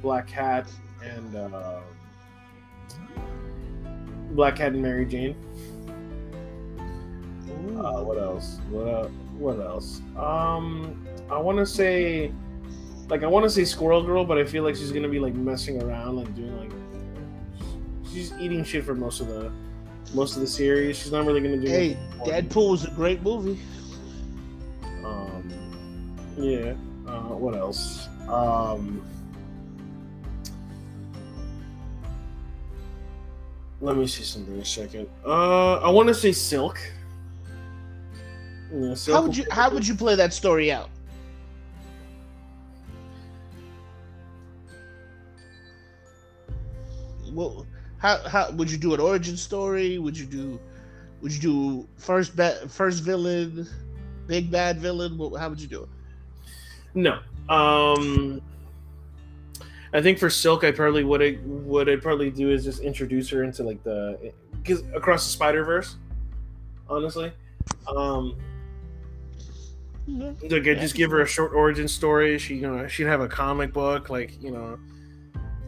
Black Cat and Mary Jane. What else? What else? I want to say Squirrel Girl, but I feel like she's gonna be like messing around, like doing like. She's eating shit for most of the series. She's not really gonna do. Hey, Deadpool was a great movie. Yeah. What else? Let me see something in a second. I want to say Silk. Yeah, Silk. How would you play that story out? Well, how would you do an origin story? Would you do first villain, big bad villain? How would you do it? No. I think for Silk, I probably what I'd probably do is just introduce her into like across the Spider-Verse. Honestly, like I just give her a short origin story. She'd have a comic book,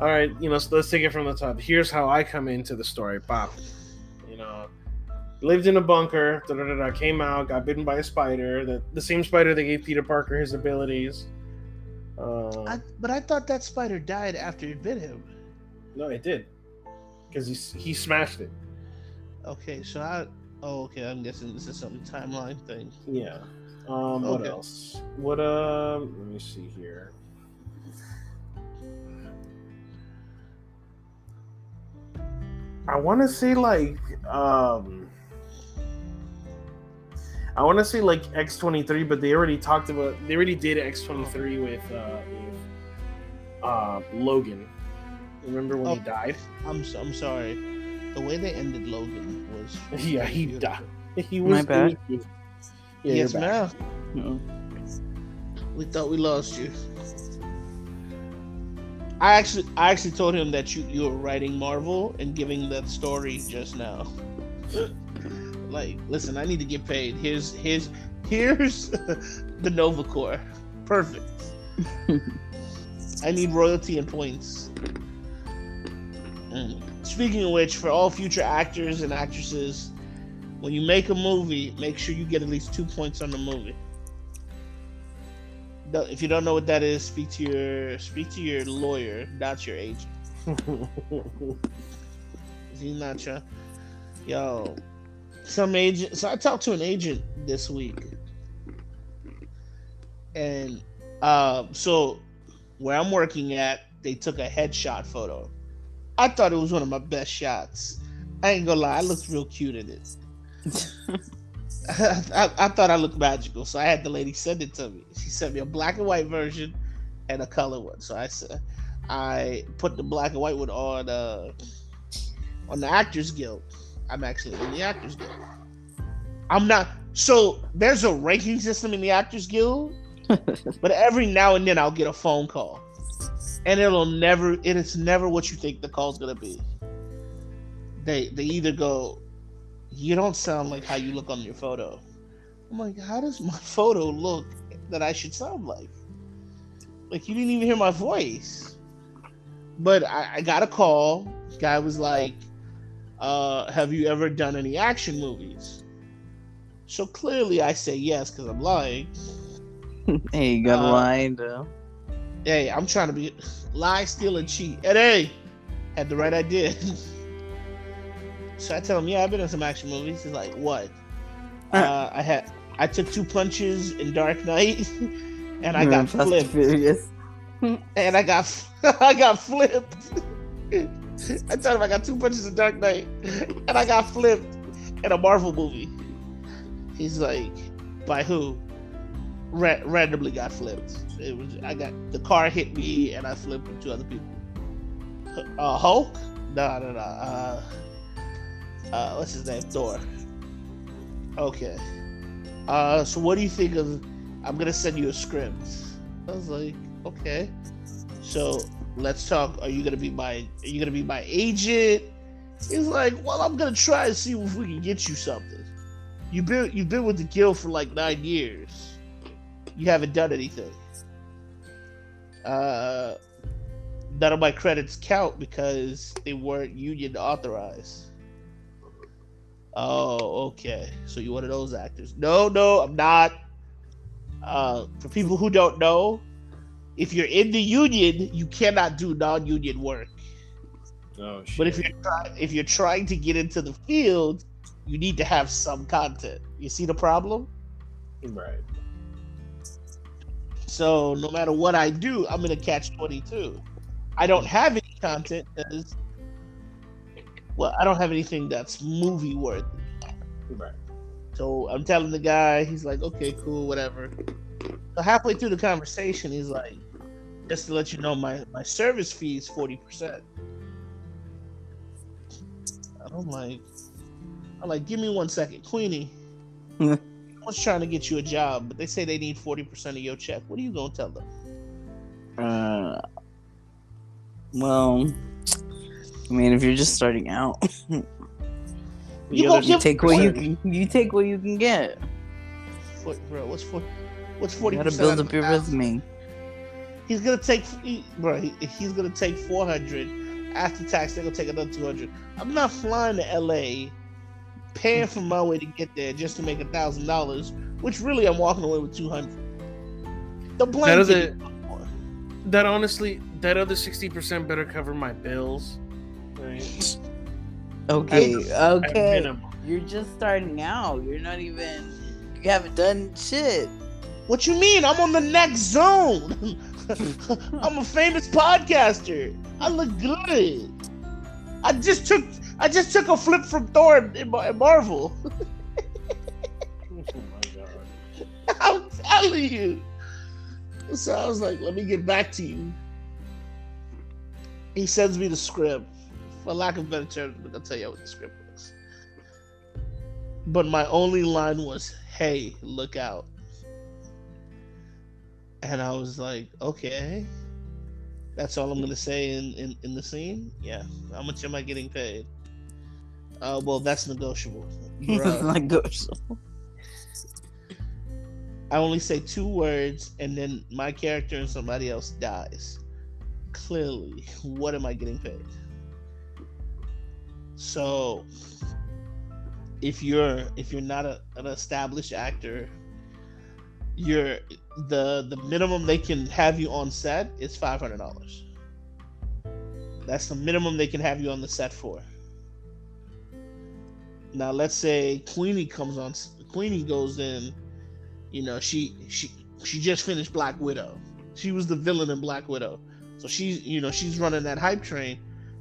all right, so let's take it from the top. Here's how I come into the story. Bop, lived in a bunker. Came out, got bitten by a spider. The same spider that gave Peter Parker his abilities. But I thought that spider died after it bit him. No, it did, because he smashed it. Okay, so I'm guessing this is some timeline thing. Yeah. What else? What let me see here. I want to say like X-23, but they already did X-23 with Logan. Remember when he died? I'm sorry. The way they ended Logan was he died. He was. My bad. Yeah, yes, ma'am. No. We thought we lost you. I actually told him that you were writing Marvel and giving that story just now. Like, listen, I need to get paid. Here's the Novacore. Perfect. I need royalty and points. And speaking of which, for all future actors and actresses, when you make a movie, make sure you get at least 2 points on the movie. If you don't know what that is, speak to your lawyer, not your agent. Is he not your... Yo, some agent... So I talked to an agent this week. And so where I'm working at, they took a headshot photo. I thought it was one of my best shots. I ain't gonna lie, I looked real cute in it. I thought I looked magical, so I had the lady send it to me. She sent me a black and white version and a color one. So I put the black and white one on the Actors Guild. I'm actually in the Actors Guild. I'm not. So there's a ranking system in the Actors Guild, but every now and then I'll get a phone call, and it is never what you think the call's gonna be. They either go, "You don't sound like how you look on your photo." I'm like, how does my photo look that I should sound like? Like, you didn't even hear my voice. But I got a call. The guy was like, "Have you ever done any action movies?" So clearly I say yes, because I'm lying. Hey, you gotta lie, though. Hey, I'm trying to be... Lie, steal, and cheat. And hey, had the right idea. So I tell him, yeah, I've been in some action movies. He's like, what? I took 2 punches in Dark Knight, and I got flipped. And I got flipped. I told him I got 2 punches in Dark Knight, and I got flipped in a Marvel movie. He's like, by who? Randomly got flipped. The car hit me, and I flipped with 2 other people. Hulk? No. What's his name? Thor. Okay. So what do you think of... I'm going to send you a script. I was like, okay. So let's talk. Are you going to be my agent? He's like, well, I'm going to try and see if we can get you something. You've been with the guild for like 9 years. You haven't done anything. None of my credits count because they weren't union authorized. Oh, okay. So you're one of those actors. No, I'm not. For people who don't know, if you're in the union, you cannot do non-union work. Oh, shit. But if you're trying to get into the field, you need to have some content. You see the problem? Right. So no matter what I do, I'm going to catch 22. I don't have any content because... Well, I don't have anything that's movie worthy. Right. So I'm telling the guy, he's like, okay, cool, whatever. So halfway through the conversation, he's like, just to let you know, my service fee is 40%. I'm like, give me 1 second, Queenie. I was trying to get you a job, but they say they need 40% of your check. What are you gonna tell them? Well, I mean, if you're just starting out, you take what you take what you can get. Bro, what's 40%? You gotta build up your resume. He's gonna take, he's gonna take 400 after tax. They're gonna take another 200. I'm not flying to LA, paying for my way to get there just to make $1,000, which really I'm walking away with 200. The blame that honestly, that other 60% better cover my bills. Right? Okay. You're just starting out. You're not even. You haven't done shit. What you mean? I'm on the next zone. I'm a famous podcaster. I look good. I just took a flip from Thor in Marvel. Oh my god! I'm telling you. So I was like, "Let me get back to you." He sends me the script, for lack of better terms, but I'll tell you what the script was. But my only line was, "Hey, look out." And I was like, okay, that's all I'm going to say in the scene? Yeah. How much am I getting paid? Well, that's negotiable. Negotiable. I only say 2 words, and then my character and somebody else dies. Clearly, what am I getting paid? So, if you're not an established actor, you're... The minimum they can have you on set is $500. That's the minimum they can have you on the set for. Now let's say Queenie goes in, she just finished Black Widow. She was the villain in Black Widow. So she's running that hype train.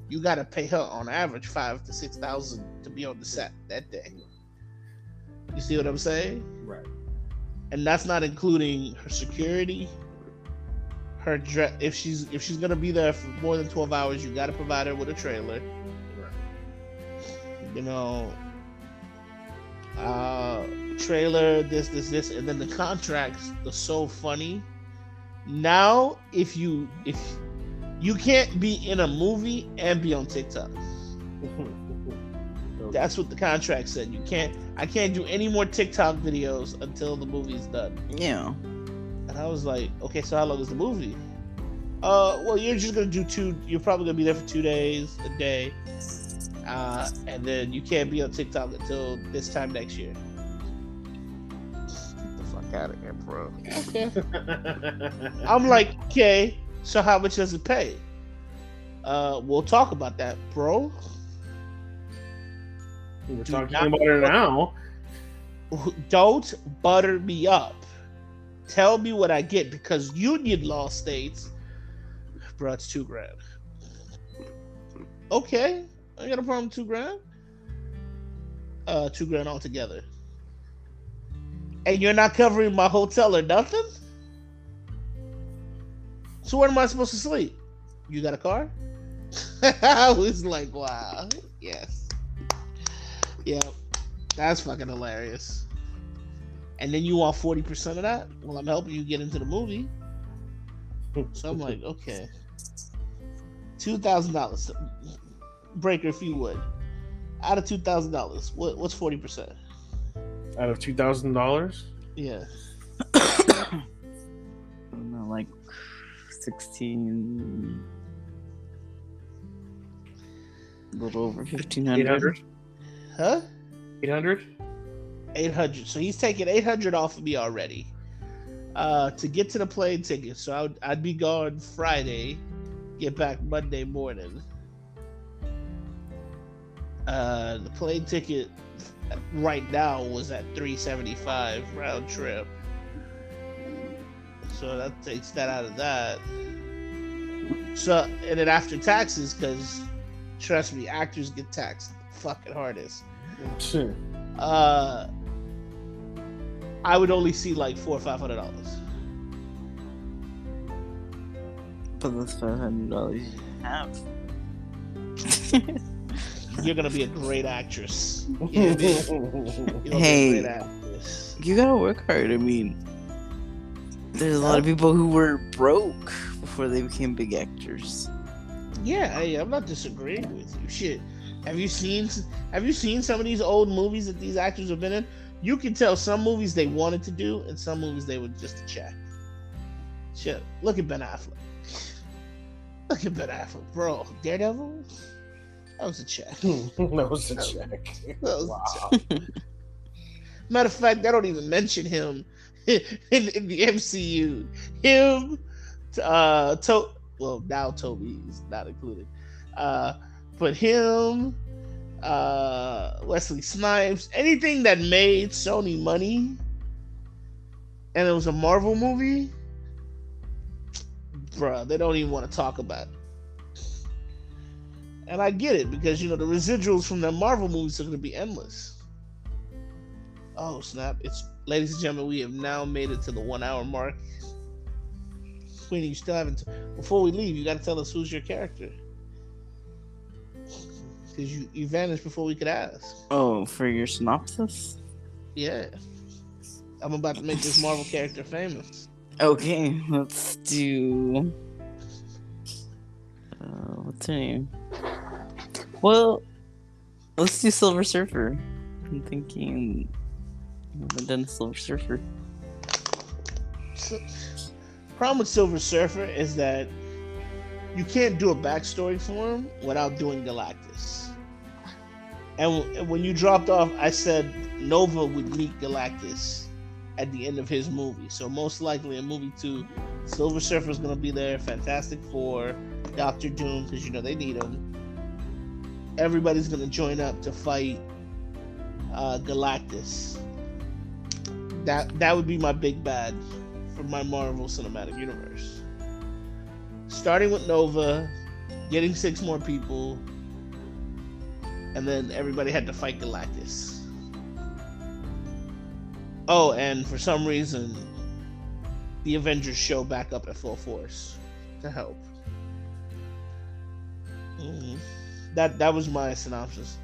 You gotta pay her on average $5,000 to $6,000 to be on the set that day. You see what I'm saying? Right. And that's not including her security, her dress. If she's gonna be there for more than 12 hours, you gotta provide her with a trailer. Right. Trailer, this, and then the contracts are so funny. Now, if you can't be in a movie and be on TikTok. That's what the contract said. I can't do any more TikTok videos until the movie's done. Yeah. And I was like, okay, so how long is the movie? Well, you're just gonna do you're probably gonna be there for 2 days, a day. And then you can't be on TikTok until this time next year. Get the fuck out of here, bro. Okay. I'm like, okay, so how much does it pay? We'll talk about that, bro. We're talking about her now. Don't butter me up. Tell me what I get, because union law states, bro, it's $2,000. Okay, I got a problem with $2,000. $2,000 altogether. And you're not covering my hotel or nothing? So where am I supposed to sleep? You got a car? I was like, wow, yes. Yeah, that's fucking hilarious. And then you want 40% of that? Well, I'm helping you get into the movie. So I'm like, okay. $2,000. Breaker, if you would. Out of $2,000, what's 40%? Out of $2,000? Yeah. I don't know, like 16... A little over 1,500. 800? Huh? 800? 800. So he's taking 800 off of me already. To get to the plane ticket. So I'd be gone Friday, get back Monday morning. The plane ticket right now was at $375 round trip. So that takes that out of that. So, and then after taxes, because trust me, actors get taxed fucking hardest. Sure. I would only see like $400 or $500. But that's $500 you have. you're gonna be a great actress. Yeah, hey, great actress. You gotta work hard. I mean, there's a lot of people who were broke before they became big actors. Yeah, I'm not disagreeing with you. Shit, have you seen some of these old movies that these actors have been in? You can tell some movies they wanted to do, and some movies they were just a check. Shit, look at Ben Affleck. Look at Ben Affleck, bro. Daredevil? That was a check. That was a check. Matter of fact, I don't even mention him in the MCU. Him, well, now Toby is not included. But him, Wesley Snipes, anything that made Sony money and it was a Marvel movie, bruh, they don't even want to talk about it. And I get it, because, you know, the residuals from the Marvel movies are going to be endless. Oh, snap. Ladies and gentlemen, we have now made it to the 1 hour mark. Queenie, you still haven't... Before we leave, you got to tell us who's your character. Because you vanished before we could ask. Oh, for your synopsis? Yeah. I'm about to make this Marvel character famous. Okay, let's do... what's her name? Well, let's do Silver Surfer. I'm thinking... I haven't done Silver Surfer. So, problem with Silver Surfer is that you can't do a backstory for him without doing Galactus. And when you dropped off, I said Nova would meet Galactus at the end of his movie. So most likely in movie 2, Silver Surfer is going to be there, Fantastic Four, Doctor Doom, because, you know, they need him. Everybody's going to join up to fight Galactus. That would be my big bad for my Marvel Cinematic Universe. Starting with Nova, getting 6 more people, and then everybody had to fight Galactus. Oh, and for some reason, the Avengers show back up at full force to help. Mm-hmm. That was my synopsis.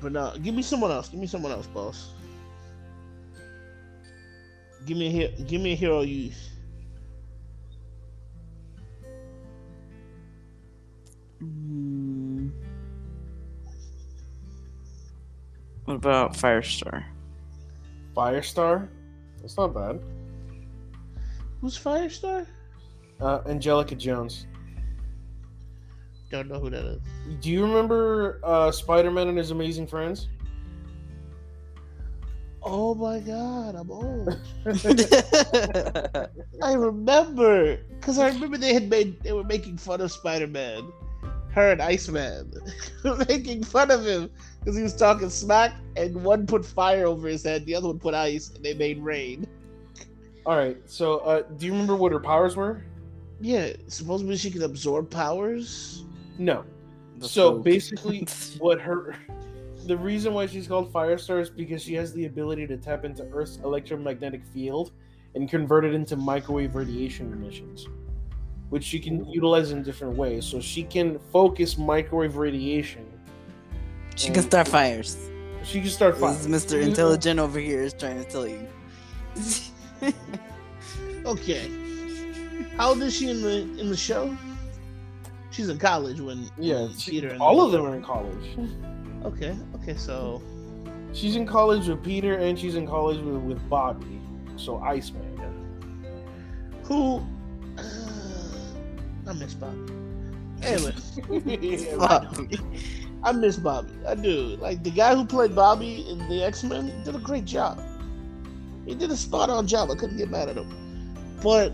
But now, give me someone else. Give me someone else, boss. Give me a hero you... What about Firestar? Firestar? That's not bad. Who's Firestar? Angelica Jones. Don't know who that is. Do you remember Spider-Man and His Amazing Friends? Oh my god, I'm old. I remember, because I remember they were making fun of Spider-Man. Her and Iceman were making fun of him because he was talking smack, and one put fire over his head, the other one put ice, and they made rain. Alright, so do you remember what her powers were? Yeah, supposedly she could absorb powers? No. Basically, the reason why she's called Firestar is because she has the ability to tap into Earth's electromagnetic field and convert it into microwave radiation emissions, which she can utilize in different ways. So she can focus microwave radiation. She can start fires. She can start fires. This is Mr. Intelligent over here is trying to tell you. Okay. How old is she in the show? She's in college when... Yeah, all of them are in college. Okay, so... She's in college with Peter, and she's in college with Bobby. So, Iceman. Yeah. Who... I miss Bobby. Anyway. Bobby. I miss Bobby. I do. Like, the guy who played Bobby in the X-Men did a great job. He did a spot-on job. I couldn't get mad at him. But,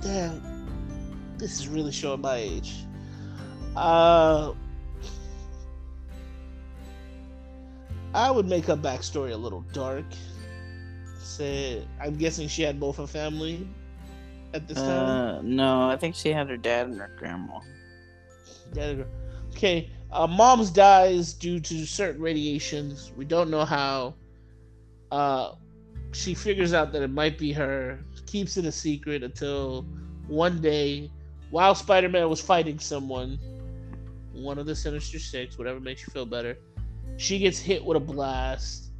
damn, this is really showing my age. I would make her backstory a little dark. Say, I'm guessing she had both her family at this time? No, I think she had her dad and her grandma. Okay, mom's dies due to certain radiations. We don't know how. She figures out that it might be her, keeps it a secret until one day, while Spider-Man was fighting someone, one of the Sinister Six, whatever makes you feel better. She gets hit with a blast.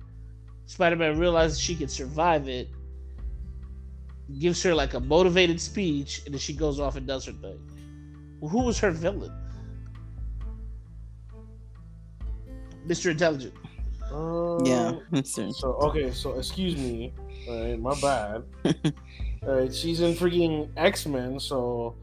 Spider-Man realizes she can survive it, gives her like a motivated speech, and then she goes off and does her thing. Well, who was her villain? Mr. Intelligent. So excuse me. All right, my bad. All right, she's in freaking X-Men, so.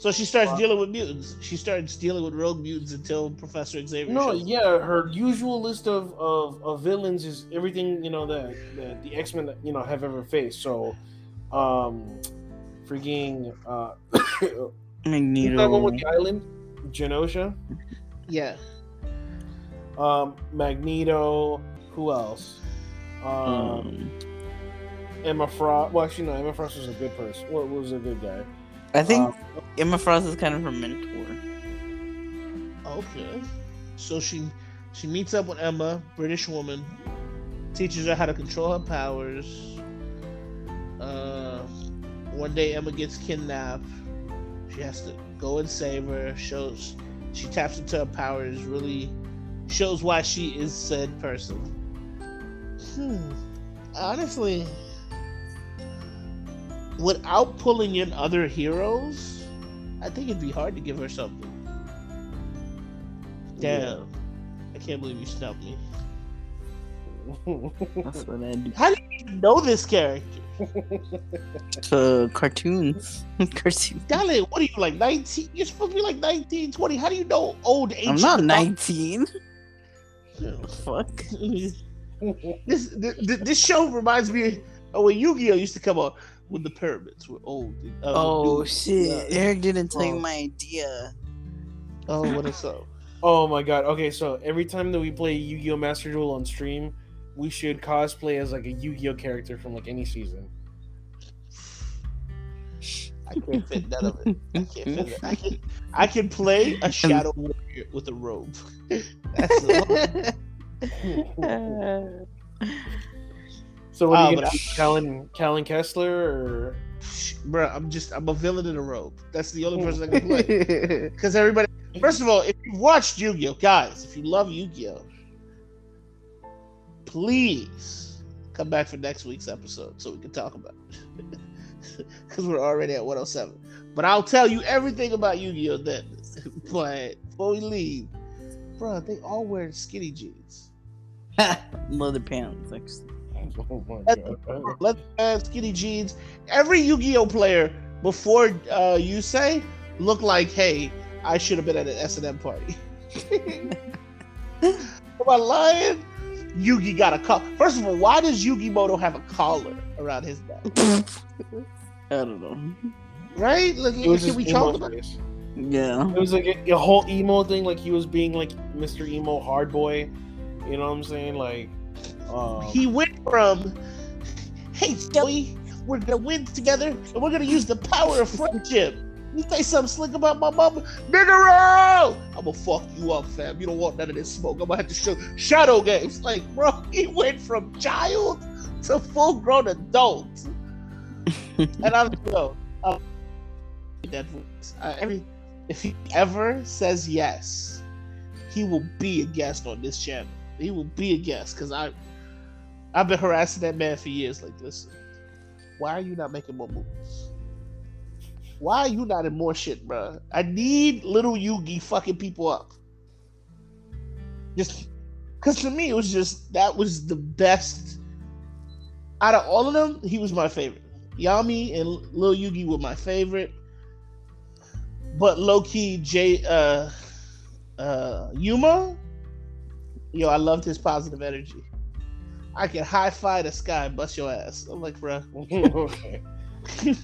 So she starts dealing with mutants. She starts dealing with rogue mutants until Professor Xavier. Her usual list of villains is everything, you know, that the X-Men that, you know, have ever faced. So, Magneto. That one with the island, Genosha. Yeah. Magneto. Who else? Emma Frost. Well, actually, no. Emma Frost was a good person. Well, was a good guy. I think Emma Frost is kind of her mentor. Okay. So she meets up with Emma, British woman, teaches her how to control her powers. One day Emma gets kidnapped. She has to go and save her. She taps into her powers, really shows why she is said person. Honestly, without pulling in other heroes, I think it'd be hard to give her something. Damn. Yeah. I can't believe you snubbed me. That's what I do. How do you know this character? Cartoons. Darling, what are you, like 19? You're supposed to be like 19, 20. How do you know old age? I'm not 19. Fuck. This show reminds me of when Yu-Gi-Oh! Used to come on. When the pyramids were old. Shit. Eric didn't tell you my idea. Oh, what is up? Oh, my God. Okay, so every time that we play Yu-Gi-Oh! Master Duel on stream, we should cosplay as, like, a Yu-Gi-Oh! Character from, like, any season. I can't fit none of it. I can play a Shadow Warrior with a robe. That's the one. So what are you gonna be, Callan Kessler or? Bro, I'm a villain in a robe. That's the only person I can play. Because everybody, first of all, if you've watched Yu-Gi-Oh, guys, if you love Yu-Gi-Oh, please come back for next week's episode so we can talk about it. Because we're already at 107. But I'll tell you everything about Yu-Gi-Oh then. But before we leave, bro, they all wear skinny jeans. Leather pants, actually. Oh my God. Let's have skinny jeans. Every Yu-Gi-Oh player before Yusei looked like, hey, I should have been at an S&M party. Am I lying? Yugi got a collar. First of all, why does Yugimoto have a collar around his neck? I don't know. Right? Look, can we talk about this? Yeah. It was like a whole emo thing. Like he was being like Mr. Emo Hard Boy. You know what I'm saying? Like. He went from, hey Joey, we're gonna win together and we're gonna use the power of friendship. You say something slick about my mama, Niggero! I'm gonna fuck you up, fam. You don't want none of this smoke. I'm gonna have to show shadow games. Like, bro, he went from child to full grown adult. And I'm, you know, if he ever says yes, he will be a guest on this channel. He will be a guest, because I've been harassing that man for years. Like, listen, why are you not making more movies? Why are you not in more shit, bro? I need little Yugi fucking people up. Just because to me, it was just, that was the best. Out of all of them, he was my favorite. Yami and Lil Yugi were my favorite. But low-key, Yuma... Yo, I loved his positive energy. I can high-five the sky and bust your ass. I'm like, bro. Okay.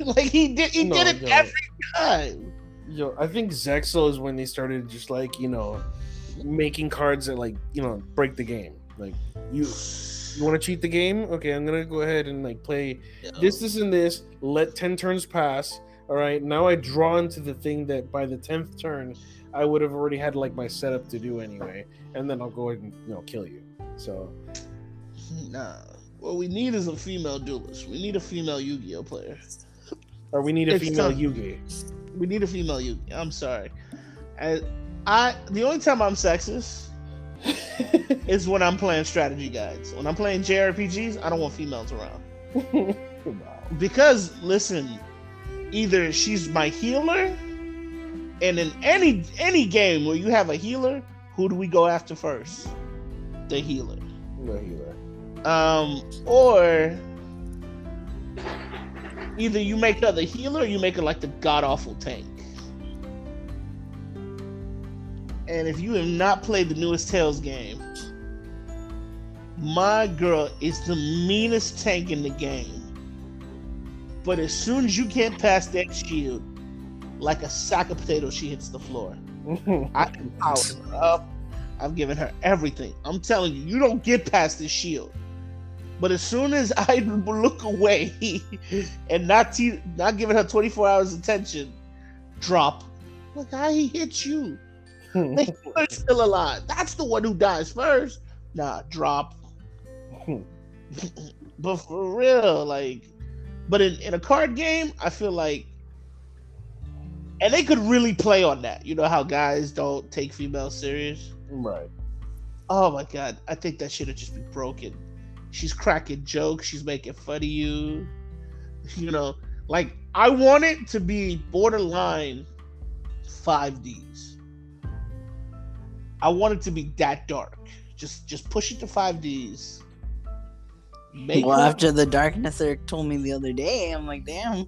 Like, he did it every time. Yo, I think Zexal is when they started just, like, you know, making cards that, like, you know, break the game. Like, you want to cheat the game? Okay, I'm going to go ahead and, like, play this, and this. Let 10 turns pass. All right, now I draw into the thing that by the 10th turn... I would have already had like my setup to do anyway, and then I'll go ahead and, you know, kill you. So, nah. What we need is a female duelist. We need a female Yu-Gi-Oh player, or we need a female Yugi. We need a female Yugi. I'm sorry. The only time I'm sexist is when I'm playing strategy guides. When I'm playing JRPGs, I don't want females around. Because, listen, either she's my healer, and in any game where you have a healer, who do we go after first? The healer. The healer. Or either you make her the healer or you make her like the god-awful tank. And if you have not played the newest Tales game, my girl is the meanest tank in the game. But as soon as you get past that shield, like a sack of potatoes, she hits the floor. I can power her up. I've given her everything. I'm telling you, you don't get past this shield. But as soon as I look away and not giving her 24 hours attention, drop. Look how he hits you. Like, you're still alive. That's the one who dies first. Nah, drop. But for real, like, but in a card game, I feel like, and they could really play on that. You know how guys don't take females serious? Right. Oh my God. I think that should have just been broken. She's cracking jokes. She's making fun of you. You know, like, I want it to be borderline 5Ds. I want it to be that dark. Just push it to 5Ds. After the darkness Eric told me the other day, I'm like, damn.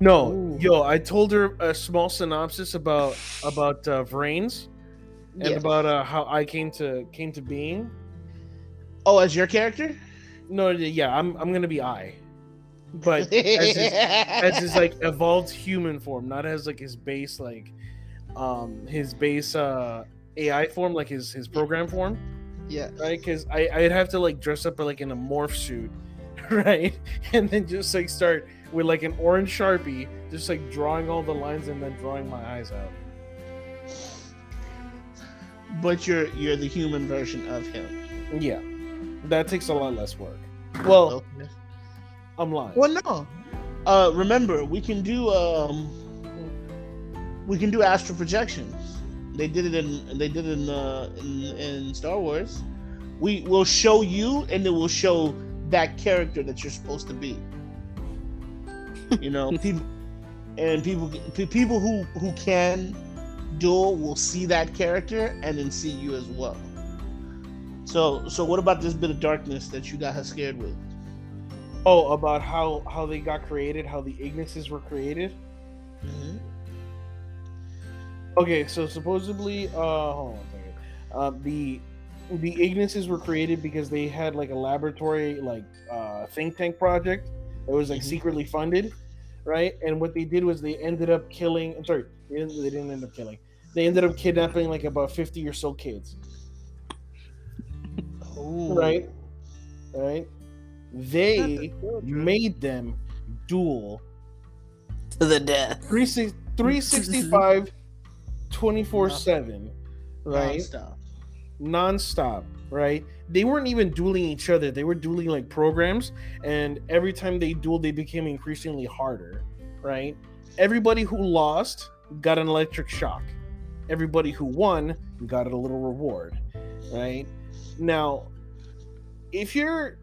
No, I told her a small synopsis about Vrains and about how I came to being. Oh, as your character? No, yeah, I'm gonna be I, but as his like evolved human form, not as like his base AI form, like his program form. Yeah, right. Because I'd have to like dress up like in a morph suit, right, and then just like start with like an orange Sharpie, just like drawing all the lines and then drawing my eyes out. But you're the human version of him. Yeah, that takes a lot less work. Well, okay. I'm lying. Well, no. Remember, we can do astral projections. They did it in Star Wars. We will show you, and it will show that character that you're supposed to be. You know, people who can duel will see that character and then see you as well. So what about this bit of darkness that you got her scared with? Oh, about how they got created, how the Ignises were created? Mm-hmm. Okay, so supposedly, hold on a second. The Ignises were created because they had like a laboratory, like think tank project. It was like secretly funded, right? And what they did was they ended up kidnapping like about 50 or so kids. Ooh. Right. They made them duel to the death. 365, 24/7, right? Non-stop, right? They weren't even dueling each other. They were dueling like programs, and every time they dueled, they became increasingly harder, right? Everybody who lost got an electric shock. Everybody who won got a little reward, right? Now, if you're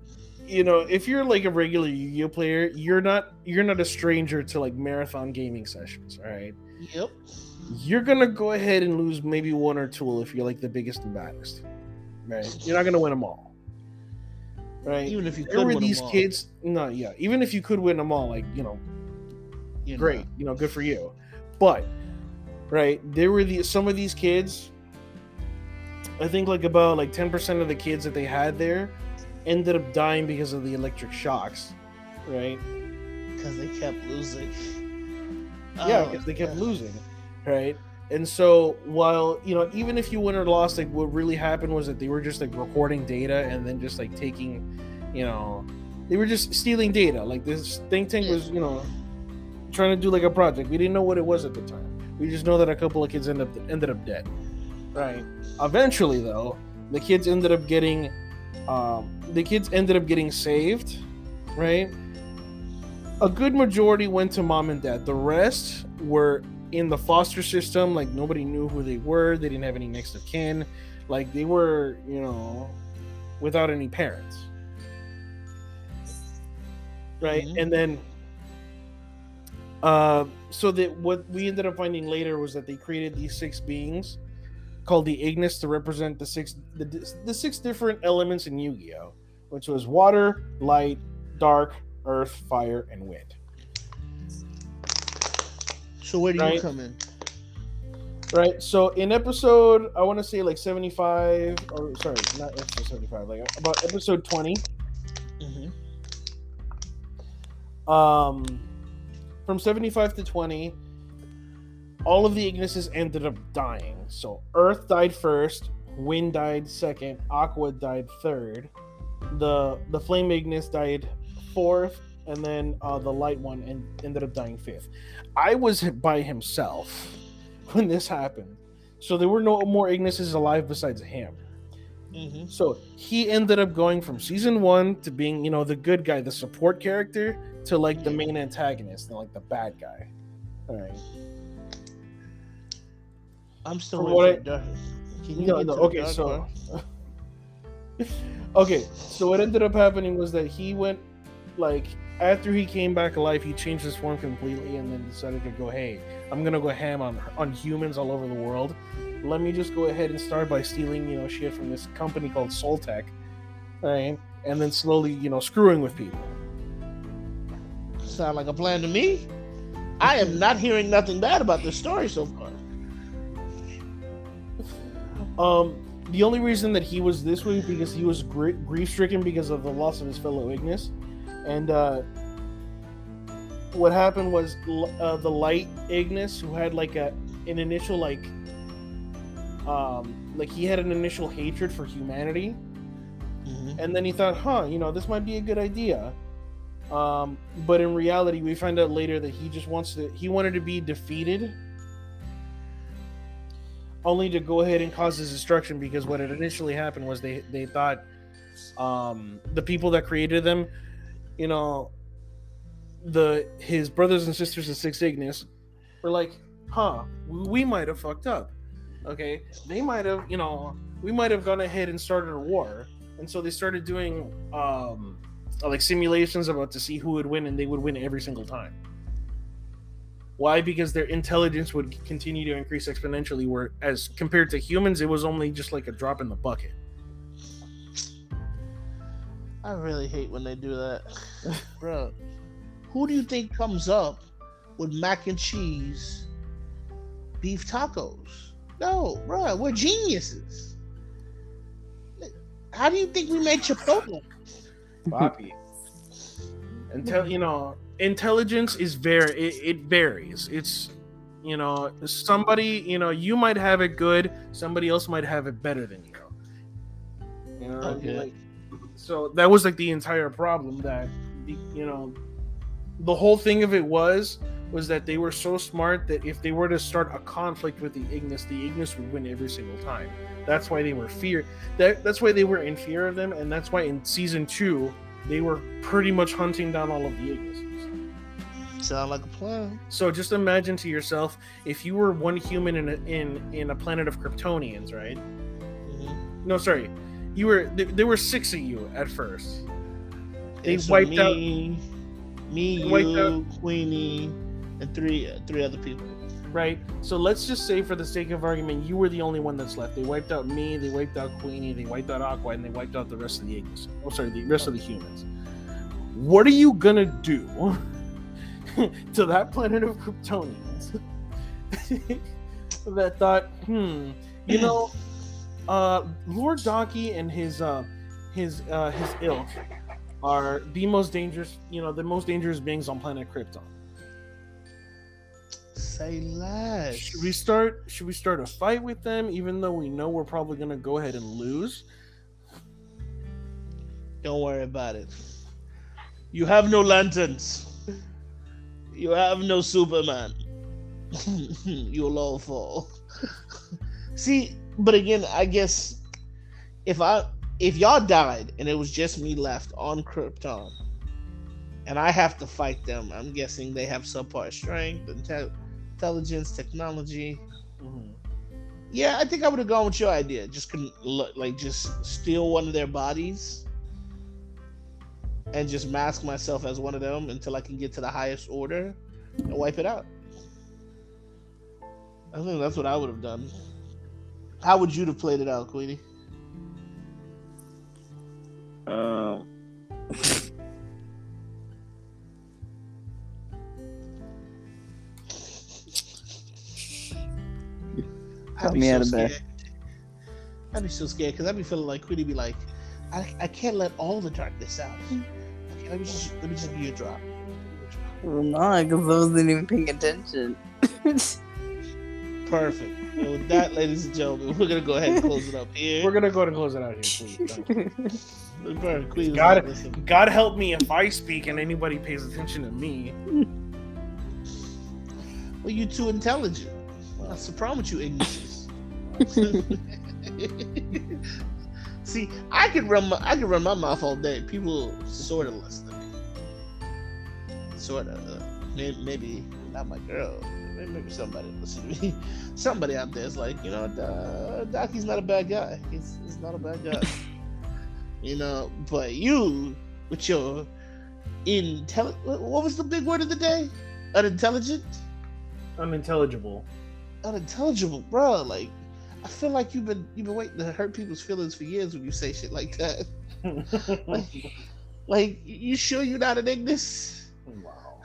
like a regular Yu-Gi-Oh player, you're not a stranger to like marathon gaming sessions, all right? Yep. You're gonna go ahead and lose maybe one or two if you're like the biggest and baddest, right? You're not gonna win them all, right? Even if you could win these kids, no, yeah. Even if you could win them all, like, you know, great, you know, good for you. But right, there were some of these kids. I think like about like 10% of the kids that they had there ended up dying because of the electric shocks, right? Because they kept losing. Yeah, because they kept losing, right? And so while, you know, even if you win or lost, like what really happened was that they were just like recording data and then just like taking, you know, they were just stealing data. Like this think tank was, you know, trying to do like a project. We didn't know what it was at the time. We just know that a couple of kids ended up dead. Right. Eventually, though, the kids ended up getting saved, right? A good majority went to mom and dad. The rest were in the foster system, like, nobody knew who they were. They didn't have any next of kin. Like, they were, you know, without any parents. Right? Mm-hmm. And then, so that what we ended up finding later was that they created these six beings called the Ignis to represent the six different elements in Yu-Gi-Oh, which was water, light, dark, earth, fire, and wind. So where do you come in? Right. So in episode, I want to say like 75, or sorry, not episode 75, like about episode 20. Mm-hmm. From 75 to 20, all of the Ignises ended up dying. So Earth died first, Wind died second, Aqua died third, the Flame Ignis died fourth, and then the Light one ended up dying fifth. I was by himself when this happened, so there were no more Ignises alive besides him. Mm-hmm. So he ended up going from season one to being, you know, the good guy, the support character, to like the main antagonist and like the bad guy. All right. I'm still waiting. So what ended up happening was that he went, like, after he came back alive, he changed his form completely and then decided to go, hey, I'm gonna go ham on humans all over the world. Let me just go ahead and start by stealing, you know, shit from this company called Soltech, right? And then slowly, you know, screwing with people. Sound like a plan to me. I am not hearing nothing bad about this story so far. The only reason that he was this way because he was grief-stricken because of the loss of his fellow Ignis, and what happened was the Light Ignis, who had like an initial like he had an initial hatred for humanity, mm-hmm. and then he thought, you know, this might be a good idea, but in reality, we find out later that he just wanted to be defeated. Only to go ahead and cause his destruction, because what had initially happened was they thought the people that created them, you know, his brothers and sisters, the Six Ignis, were like, we might have fucked up. Okay, they might have, you know, we might have gone ahead and started a war. And so they started doing like simulations about to see who would win, and they would win every single time. Why? Because their intelligence would continue to increase exponentially, where as compared to humans, it was only just like a drop in the bucket. I really hate when they do that. Bro, who do you think comes up with mac and cheese, beef tacos? No, bro, we're geniuses. How do you think we made Chipotle? Bobby. Until, you know... Intelligence is it varies. It's, you know, somebody, you know, you might have it good, somebody else might have it better than you. You know, okay. Like, so that was like the entire problem. That the whole thing of it was that they were so smart that if they were to start a conflict with the Ignis would win every single time. That's why they were That's why they were in fear of them, and that's why in season 2 they were pretty much hunting down all of the Ignis. Sound like a plan. So just imagine to yourself, if you were one human in a planet of Kryptonians, right? Mm-hmm. No, sorry, there were six of you at first. They wiped out Queenie, and three other people. Right. So let's just say, for the sake of argument, you were the only one that's left. They wiped out me. They wiped out Queenie. They wiped out Aqua, and they wiped out the rest of the Ignis. Oh, sorry, the rest of the humans. What are you gonna do? To that planet of Kryptonians that thought, you know, Lord Donkey and his ilk are the most dangerous, you know, the most dangerous beings on planet Krypton. Say less. Should we start a fight with them, even though we know we're probably gonna go ahead and lose? Don't worry about it. You have no lanterns. You have no Superman. You'll all fall. See, but again, I guess if y'all died and it was just me left on Krypton, and I have to fight them, I'm guessing they have subpar strength and intelligence, technology. Mm-hmm. Yeah, I think I would have gone with your idea. Just couldn't look, like, just steal one of their bodies and just mask myself as one of them until I can get to the highest order and wipe it out. I think that's what I would have done. How would you have played it out, Queenie? Help me out of bed. I'd be so scared because I'd be feeling like Queenie be like, I can't let all the darkness out. Okay, let me just give you a drop. Well, no, because I wasn't even paying attention. Perfect. Well, with that, ladies and gentlemen, we're gonna go ahead and close it up here. We're gonna go ahead and close it out here, please. Queen, God help me if I speak and anybody pays attention to me. Well, you're too intelligent. That's the problem with you ignorance. See, I can run my mouth all day. People sort of listen to me. Sort of. Maybe not my girl. Maybe somebody listen to me. Somebody out there is like, you know, Doc, he's not a bad guy. He's not a bad guy. You know, but you, with your intelligent, what was the big word of the day? Unintelligent? Unintelligible. Unintelligible, bro. Like, I feel like you've been waiting to hurt people's feelings for years when you say shit like that. like, you sure you're not an Ignis? Wow.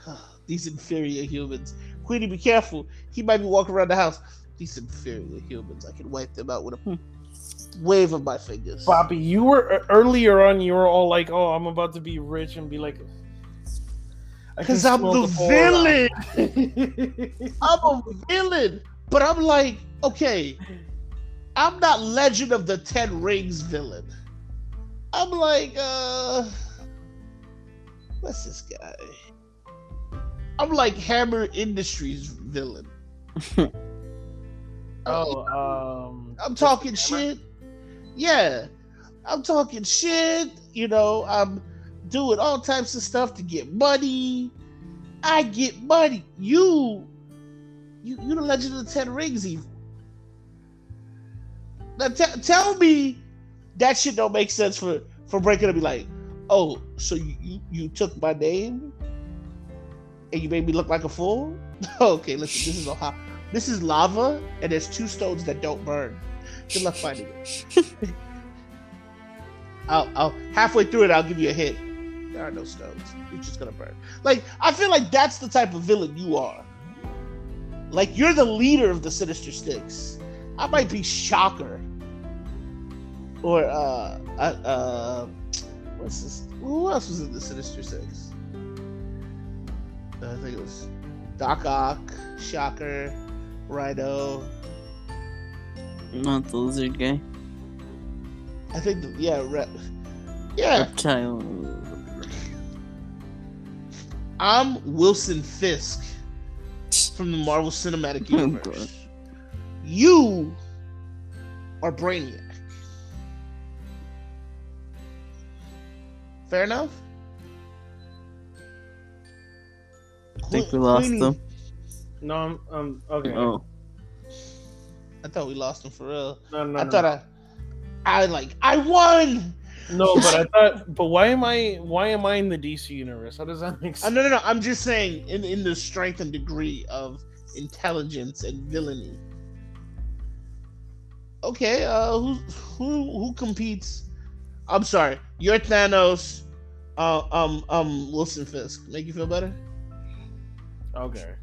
These inferior humans. Queenie, be careful. He might be walking around the house. These inferior humans. I can wipe them out with a wave of my fingers. Bobby, you were earlier on. You were all like, "Oh, I'm about to be rich," and be like, "Because I'm the villain." I'm a villain, but I'm like, okay, I'm not Legend of the Ten Rings villain. I'm like, what's this guy? I'm like Hammer Industries villain. I'm talking shit. Yeah, I'm talking shit. You know, I'm doing all types of stuff to get money. I get money. You the Legend of the Ten Rings evil. Now tell me that shit don't make sense for Breaker to be like, oh, so you took my name and you made me look like a fool? Okay, listen, this is Ohio. This is lava, and there's two stones that don't burn. Good luck finding it. I'll halfway through it, I'll give you a hint. There are no stones. You're just gonna burn. Like, I feel like that's the type of villain you are. Like, you're the leader of the Sinister Six. I might be Shocker. Or what's this? Who else was in the Sinister Six? I think it was Doc Ock, Shocker, Rhino. Not the lizard guy. I think, Reptile. I'm Wilson Fisk from the Marvel Cinematic Universe. Oh, you are Brainiac. Fair enough? I think we lost them. No, I'm okay. Oh. I thought we lost him for real. I won. No, but why am I in the DC universe? How does that make sense? No. I'm just saying in the strength and degree of intelligence and villainy. Okay, who competes? I'm sorry, you're Thanos. Wilson Fisk. Make you feel better? Okay.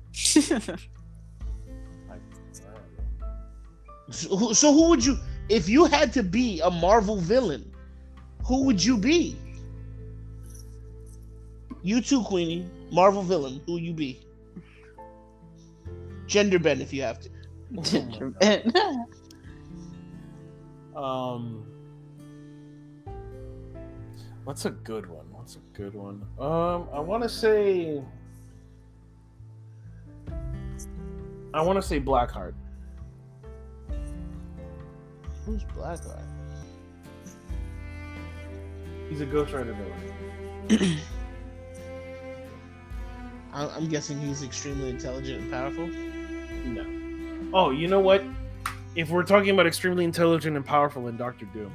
So who would you, if you had to be a Marvel villain, who would you be? You too, Queenie. Marvel villain, who would you be? Gender bend, if you have to. Gender bend. What's a good one? I want to say. Blackheart. Who's Blackheart? He's a Ghost Rider villain. I'm guessing he's extremely intelligent and powerful. No. Oh, you know what? If we're talking about extremely intelligent and powerful in Doctor Doom.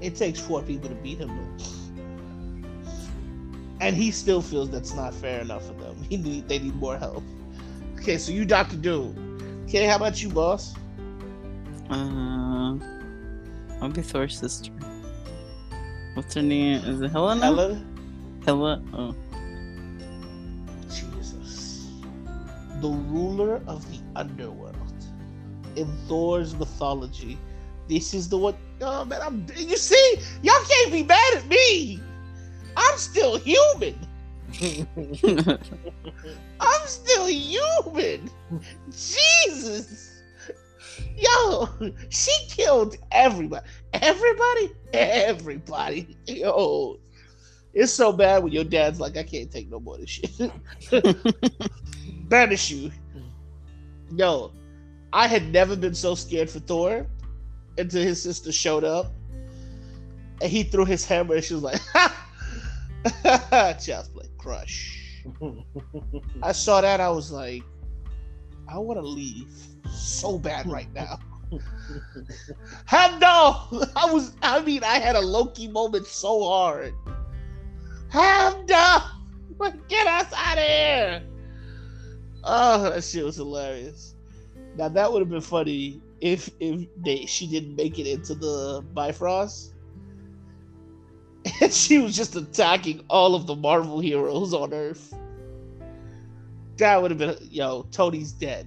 It takes 4 people to beat him, though. And he still feels that's not fair enough for them. They need more help. Okay, so you Doctor Doom. Okay, how about you, boss? I'll be Thor's sister. What's her name? Is it Helena? Hela. Oh. Jesus. The ruler of the underworld. In Thor's mythology, this is the one. Oh man, you see, y'all can't be mad at me. I'm still human. I'm still human. Jesus. Yo, she killed everybody. Everybody. Yo, it's so bad when your dad's like, I can't take no more of this shit. Banish you. Yo, I had never been so scared for Thor until his sister showed up and he threw his hammer and she was like, ha! Child's play, crush. I saw that, I was like, I want to leave so bad right now. Hamdall! I had a Loki moment so hard. Hamdall! Get us out of here! Oh, that shit was hilarious. Now that would have been funny if she didn't make it into the Bifrost. And she was just attacking all of the Marvel heroes on Earth. That would have been, yo, Tony's dead.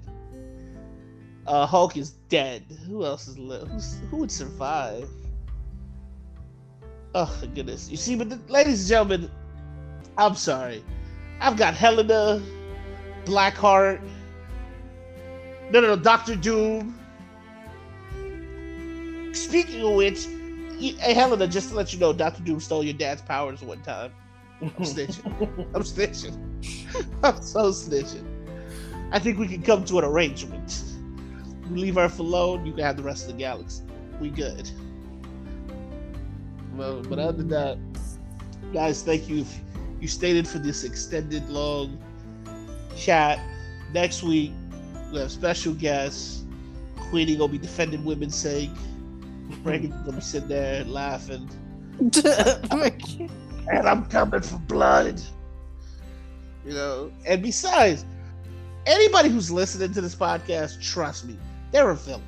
Hulk is dead. Who else is left? Who would survive? Oh, my goodness. You see, but ladies and gentlemen, I'm sorry. I've got Helena, Blackheart, no, Doctor Doom. Speaking of which, hey, Helena, just to let you know, Doctor Doom stole your dad's powers one time. I'm snitching. I'm snitching. I'm so snitching. I think we can come to an arrangement. We leave Earth alone, you can have the rest of the galaxy. We good. Well, but other than that, guys, thank you. If you stayed for this extended, long chat. Next week, we'll have special guests. Queenie gonna be defending women's sake. Breaking gonna be sitting there laughing. And I'm coming for blood. You know, and besides, anybody who's listening to this podcast, trust me, they're a villain.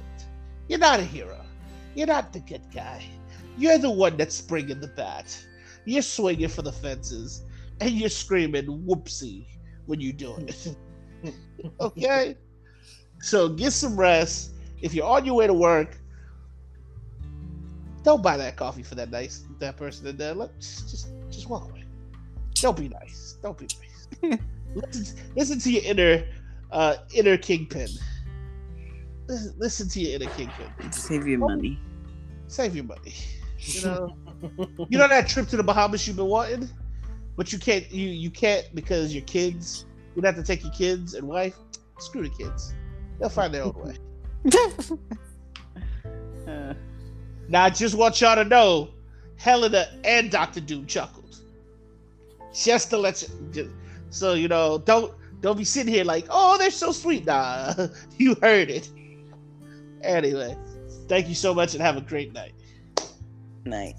You're not a hero. You're not the good guy. You're the one that's springing the bat. You're swinging for the fences, and you're screaming whoopsie when you do it. Okay? So get some rest. If you're on your way to work, don't buy that coffee for that person in there. Just walk away. Don't be nice. Listen to your inner kingpin. Listen to your inner kingpin. Save your money. You know, you know that trip to the Bahamas you've been wanting, but you can't. You can't because your kids. You'd have to take your kids and wife. Screw the kids. They'll find their own way. Now I just want y'all to know, Helena and Dr. Doom chuckled. Just to let you. So, you know, don't be sitting here like, oh, they're so sweet. Nah, you heard it. Anyway, thank you so much and have a great night. Night.